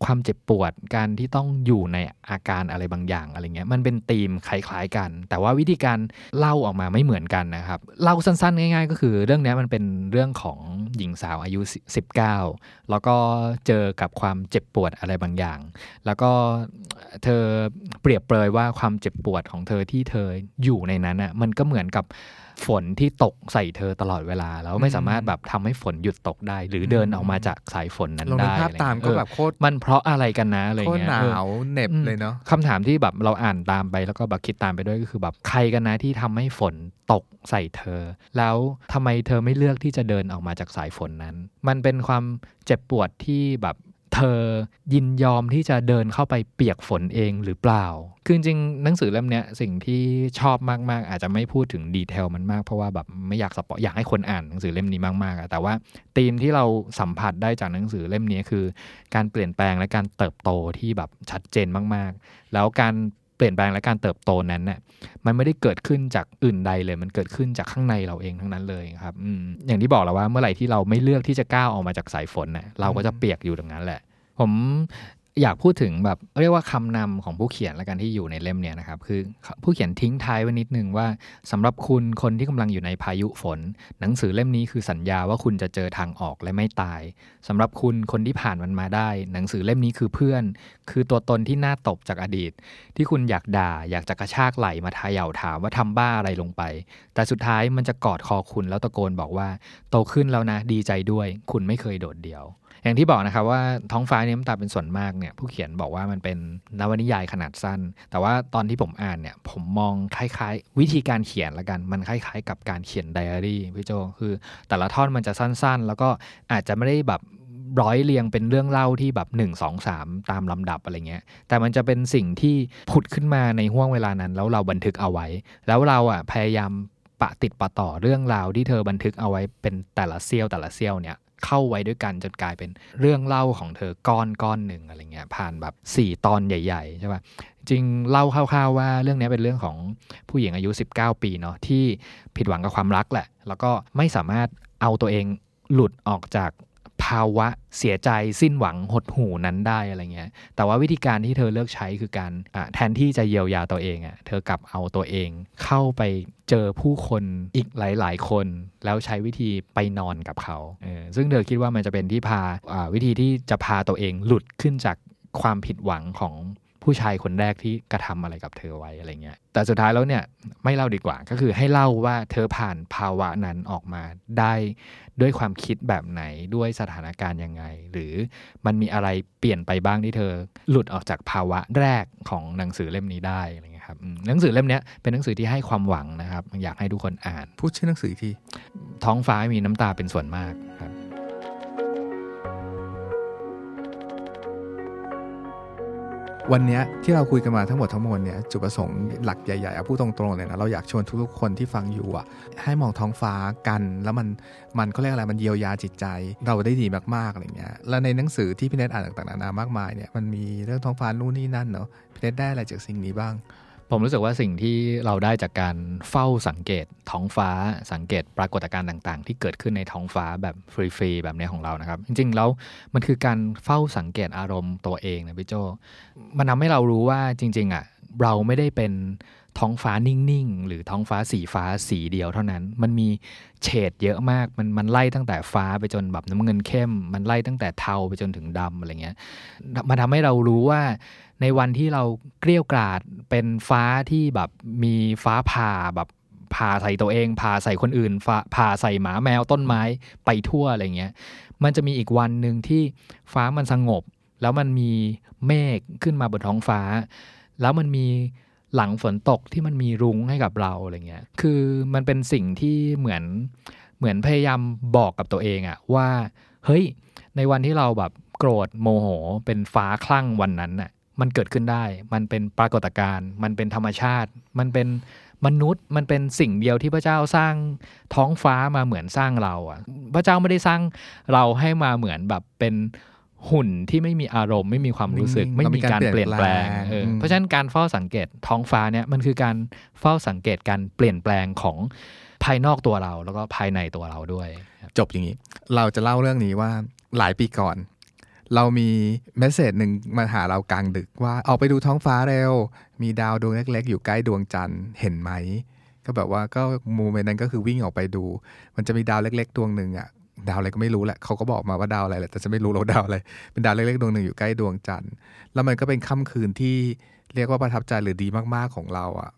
ความเจ็บปวดการที่ต้องอยู่ในอาการอะไรบางอย่างอะไรเงี้ยมันเป็นธีมคล้ายๆกันแต่ว่าวิธีการเล่าออกมาไม่เหมือนกันนะครับเล่าสั้นๆง่ายๆก็คือเรื่องนี้มันเป็นเรื่องของหญิงสาวอายุสิบเก้าแล้วก็เจอกับความเจ็บปวดอะไรบางอย่างแล้วก็เธอเปรียบเปรยว่าความเจ็บปวดของเธอที่เธออยู่ในนั้นน่ะมันก็เหมือนกับฝนที่ตกใส่เธอตลอดเวลาแล้วไม่สามารถแบบทำให้ฝนหยุดตกได้หรือเดินออกมาจากสายฝนนั้นได้ตามก็แบบโคตรมันเพราะอะไรกันนะอะไรเงี้ยโคตรหนาวเหน็บเลยเนาะคำถามที่แบบเราอ่านตามไปแล้วก็แบบคิดตามไปด้วยก็คือแบบใครกันนะที่ทำให้ฝนตกใส่เธอแล้วทำไมเธอไม่เลือกที่จะเดินออกมาจากสายฝนนั้นมันเป็นความเจ็บปวดที่แบบเธอยินยอมที่จะเดินเข้าไปเปียกฝนเองหรือเปล่าคือจริงหนังสือเล่มนี้สิ่งที่ชอบมากๆอาจจะไม่พูดถึงดีเทลมันมากเพราะว่าแบบไม่อยากสปอยอยากให้คนอ่านหนังสือเล่มนี้มากๆแต่ว่าธีมที่เราสัมผัสได้จากหนังสือเล่มนี้คือการเปลี่ยนแปลงและการเติบโตที่แบบชัดเจนมากๆแล้วการเปลี่ยนแปลงและการเติบโตนั้นน่ะมันไม่ได้เกิดขึ้นจากอื่นใดเลยมันเกิดขึ้นจากข้างในเราเองทั้งนั้นเลยครับ อ, อย่างที่บอกแล้วว่าเมื่อไหร่ที่เราไม่เลือกที่จะก้าวออกมาจากสายฝนน่ะเราก็จะเปียกอยู่ตรงนั้นแหละผมอยากพูดถึงแบบเรียกว่าคำนำของผู้เขียนละกันที่อยู่ในเล่มเนี่ยนะครับคือผู้เขียนทิ้งท้ายไว้นิดนึงว่าสำหรับคุณคนที่กำลังอยู่ในพายุฝนหนังสือเล่มนี้คือสัญญาว่าคุณจะเจอทางออกและไม่ตายสำหรับคุณคนที่ผ่านมันมาได้หนังสือเล่มนี้คือเพื่อนคือตัวตนที่น่าตบจากอดีตที่คุณอยากด่าอยากจะกระชากไหล่มาทะเยาถามว่าทำบ้าอะไรลงไปแต่สุดท้ายมันจะกอดคอคุณแล้วตะโกนบอกว่าโตขึ้นแล้วนะดีใจด้วยคุณไม่เคยโดดเดี่ยวอย่างที่บอกนะครับว่าท้องฟ้ามีน้ำตาเป็นส่วนมากเนี่ยผู้เขียนบอกว่ามันเป็นนวนิยายขนาดสั้นแต่ว่าตอนที่ผมอ่านเนี่ยผมมองคล้ายๆวิธีการเขียนละกันมันคล้ายๆกับการเขียนไดอารี่พี่โจคือแต่ละท่อนมันจะสั้นๆแล้วก็อาจจะไม่ได้แบบร้อยเรียงเป็นเรื่องเล่าที่แบบหนึ่ง สอง สามตามลำดับอะไรเงี้ยแต่มันจะเป็นสิ่งที่ผุดขึ้นมาในห้วงเวลานั้นแล้วเราบันทึกเอาไว้แล้วเราอ่ะพยายามปะติดปะต่อเรื่องราวที่เธอบันทึกเอาไว้เป็นแต่ละเสี้ยวแต่ละเสี้ยวเนี่ยเข้าไว้ด้วยกันจนกลายเป็นเรื่องเล่าของเธอก้อนก้อนหนึ่งอะไรเงี้ยผ่านแบบสี่ตอนใหญ่ๆใช่ป่ะจริงเล่าคร่าวๆว่าเรื่องนี้เป็นเรื่องของผู้หญิงอายุสิบเก้าปีเนาะที่ผิดหวังกับความรักแหละแล้วก็ไม่สามารถเอาตัวเองหลุดออกจากภาวะเสียใจสิ้นหวังหดหู่นั้นได้อะไรเงี้ยแต่ว่าวิธีการที่เธอเลือกใช้คือการแทนที่จะเยียวยาตัวเองอ่ะเธอกลับเอาตัวเองเข้าไป เจอผู้คนอีกหลายๆคนแล้วใช้วิธีไปนอนกับเขาเออซึ่งเธอคิดว่ามันจะเป็นที่พาวิธีที่จะพาตัวเองหลุดขึ้นจากความผิดหวังของผู้ชายคนแรกที่กระทำอะไรกับเธอไว้อะไรเงี้ยแต่สุดท้ายแล้วเนี่ยไม่เล่าดีกว่าก็คือให้เล่าว่าเธอผ่านภาวะนั้นออกมาได้ด้วยความคิดแบบไหนด้วยสถานการณ์ยังไงหรือมันมีอะไรเปลี่ยนไปบ้างที่เธอหลุดออกจากภาวะแรกของหนังสือเล่มนี้ได้อะไรเงี้ยครับหนังสือเล่มนี้เป็นหนังสือที่ให้ความหวังนะครับอยากให้ทุกคนอ่านพูดชื่อหนังสือทีท้องฟ้ามีน้ำตาเป็นส่วนมากครับวันนี้ที่เราคุยกันมาทั้งหมดทั้งมวลเนี่ยจุดประสงค์หลักใหญ่ๆเอาพูดตรงๆเลยนะเราอยากชวนทุกๆคนที่ฟังอยู่อ่ะให้มองท้องฟ้ากันแล้วมันมันเขาเรียกอะไรมันเยียวยาจิตใจเราได้ดีมากๆอะไรเงี้ยแล้วในหนังสือที่พี่เนทอ่านต่างๆนานามากมายเนี่ยมันมีเรื่องท้องฟ้านู่นนี่นั่นเนาะพี่เนทได้อะไรจากสิ่งนี้บ้างผมรู้สึกว่าสิ่งที่เราได้จากการเฝ้าสังเกตท้องฟ้าสังเกตปรากฏการณ์ต่างๆที่เกิดขึ้นในท้องฟ้าแบบฟรีๆแบบนี้ของเรานะครับจริงๆแล้วมันคือการเฝ้าสังเกตอารมณ์ตัวเองนะพี่โจมันทำให้เรารู้ว่าจริงๆอ่ะเราไม่ได้เป็นท้องฟ้านิ่งๆหรือท้องฟ้าสีฟ้าสีเดียวเท่านั้นมันมีเฉดเยอะมากมันมันไล่ตั้งแต่ฟ้าไปจนแบบน้ำเงินเข้มมันไล่ตั้งแต่เทาไปจนถึงดำอะไรเงี้ยมันทำให้เรารู้ว่าในวันที่เราเกลี้ยกล่อมเป็นฟ้าที่แบบมีฟ้าผ่าแบบผ่าใส่ตัวเองผ่าใส่คนอื่นผ่าใส่หมาแมวต้นไม้ไปทั่วอะไรเงี้ยมันจะมีอีกวันนึงที่ฟ้ามันสงบแล้วมันมีเมฆขึ้นมาบนท้องฟ้าแล้วมันมีหลังฝนตกที่มันมีรุ้งให้กับเราอะไรเงี้ยคือมันเป็นสิ่งที่เหมือนเหมือนพยายามบอกกับตัวเองอะว่าเฮ้ยในวันที่เราแบบโกรธโมโหเป็นฟ้าคลั่งวันนั้นอะมันเกิดขึ้นได้มันเป็นปรากฏการณ์มันเป็นธรรมชาติมันเป็นมนุษย์มันเป็นสิ่งเดียวที่พระเจ้าสร้างท้องฟ้ามาเหมือนสร้างเราอะพระเจ้าไม่ได้สร้างเราให้มาเหมือนแบบเป็นหุ่นที่ไม่มีอารมณ์ไม่มีความรู้สึกไม่มีการเปลี่ยนแปลงเพราะฉะนั้นการเฝ้าสังเกตท้องฟ้าเนี่ยมันคือการเฝ้าสังเกตการเปลี่ยนแปลงของภายนอกตัวเราแล้วก็ภายในตัวเราด้วยจบอย่างนี้เราจะเล่าเรื่องนี้ว่าหลายปีก่อนเรามีเมสเสจหนึ่งมาหาเรากลางดึกว่าออกไปดูท้องฟ้าเร็วมีดาวดวงเล็กๆอยู่ใกล้ดวงจันทร์เห็นไหมก็แบบว่าก็โมเมนต์นั้นก็คือวิ่งออกไปดูมันจะมีดาวเล็กๆดวงนึงอ่ะดาวอะไรก็ไม่รู้แหละเขาก็บอกมาว่าดาวอะไรแหละแต่จะไม่รู้เราดาวอะไรเป็นดาวเล็กๆดวงหนึ่งอยู่ใกล้ดวงจันทร์แล้วมันก็เป็นค่ำคืนที่เรียกว่าประทับใจหรือดีมากๆของเราอ่ะ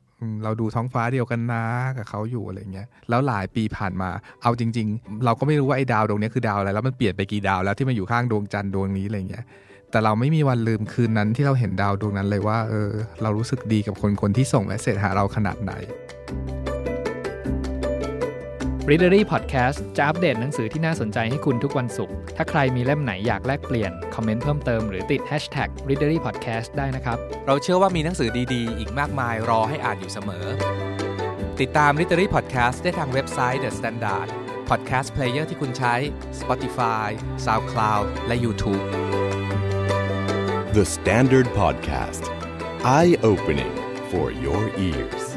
เราดูท้องฟ้าเดียวกันนะกับเขาอยู่อะไรเงี้ยแล้วหลายปีผ่านมาเอาจริงๆเราก็ไม่รู้ว่าไอ้ดาวดวงนี้คือดาวอะไรแล้วมันเปลี่ยนไปกี่ดาวแล้วที่มันอยู่ข้างดวงจันทร์ดวงนี้อะไรเงี้ยแต่เราไม่มีวันลืมคืนนั้นที่เราเห็นดาวดวงนั้นเลยว่าเออเรารู้สึกดีกับคนคนที่ส่งเมสเสจหาเราขนาดไหนReadery Podcast จะอัปเดตหนังสือที่น่าสนใจให้คุณทุกวันศุกร์ ถ้าใครมีเล่มไหนอยากแลกเปลี่ยนคอมเมนต์เพิ่มเติมหรือติด hashtag Readery Podcast ได้นะครับเราเชื่อว่ามีหนังสือดีๆอีกมากมายรอให้อ่านอยู่เสมอติดตาม Readery Podcast ได้ทางเว็บไซต์ The Standard Podcast Player ที่คุณใช้ Spotify, SoundCloud และ YouTube The Standard Podcast Eye Opening for Your Ears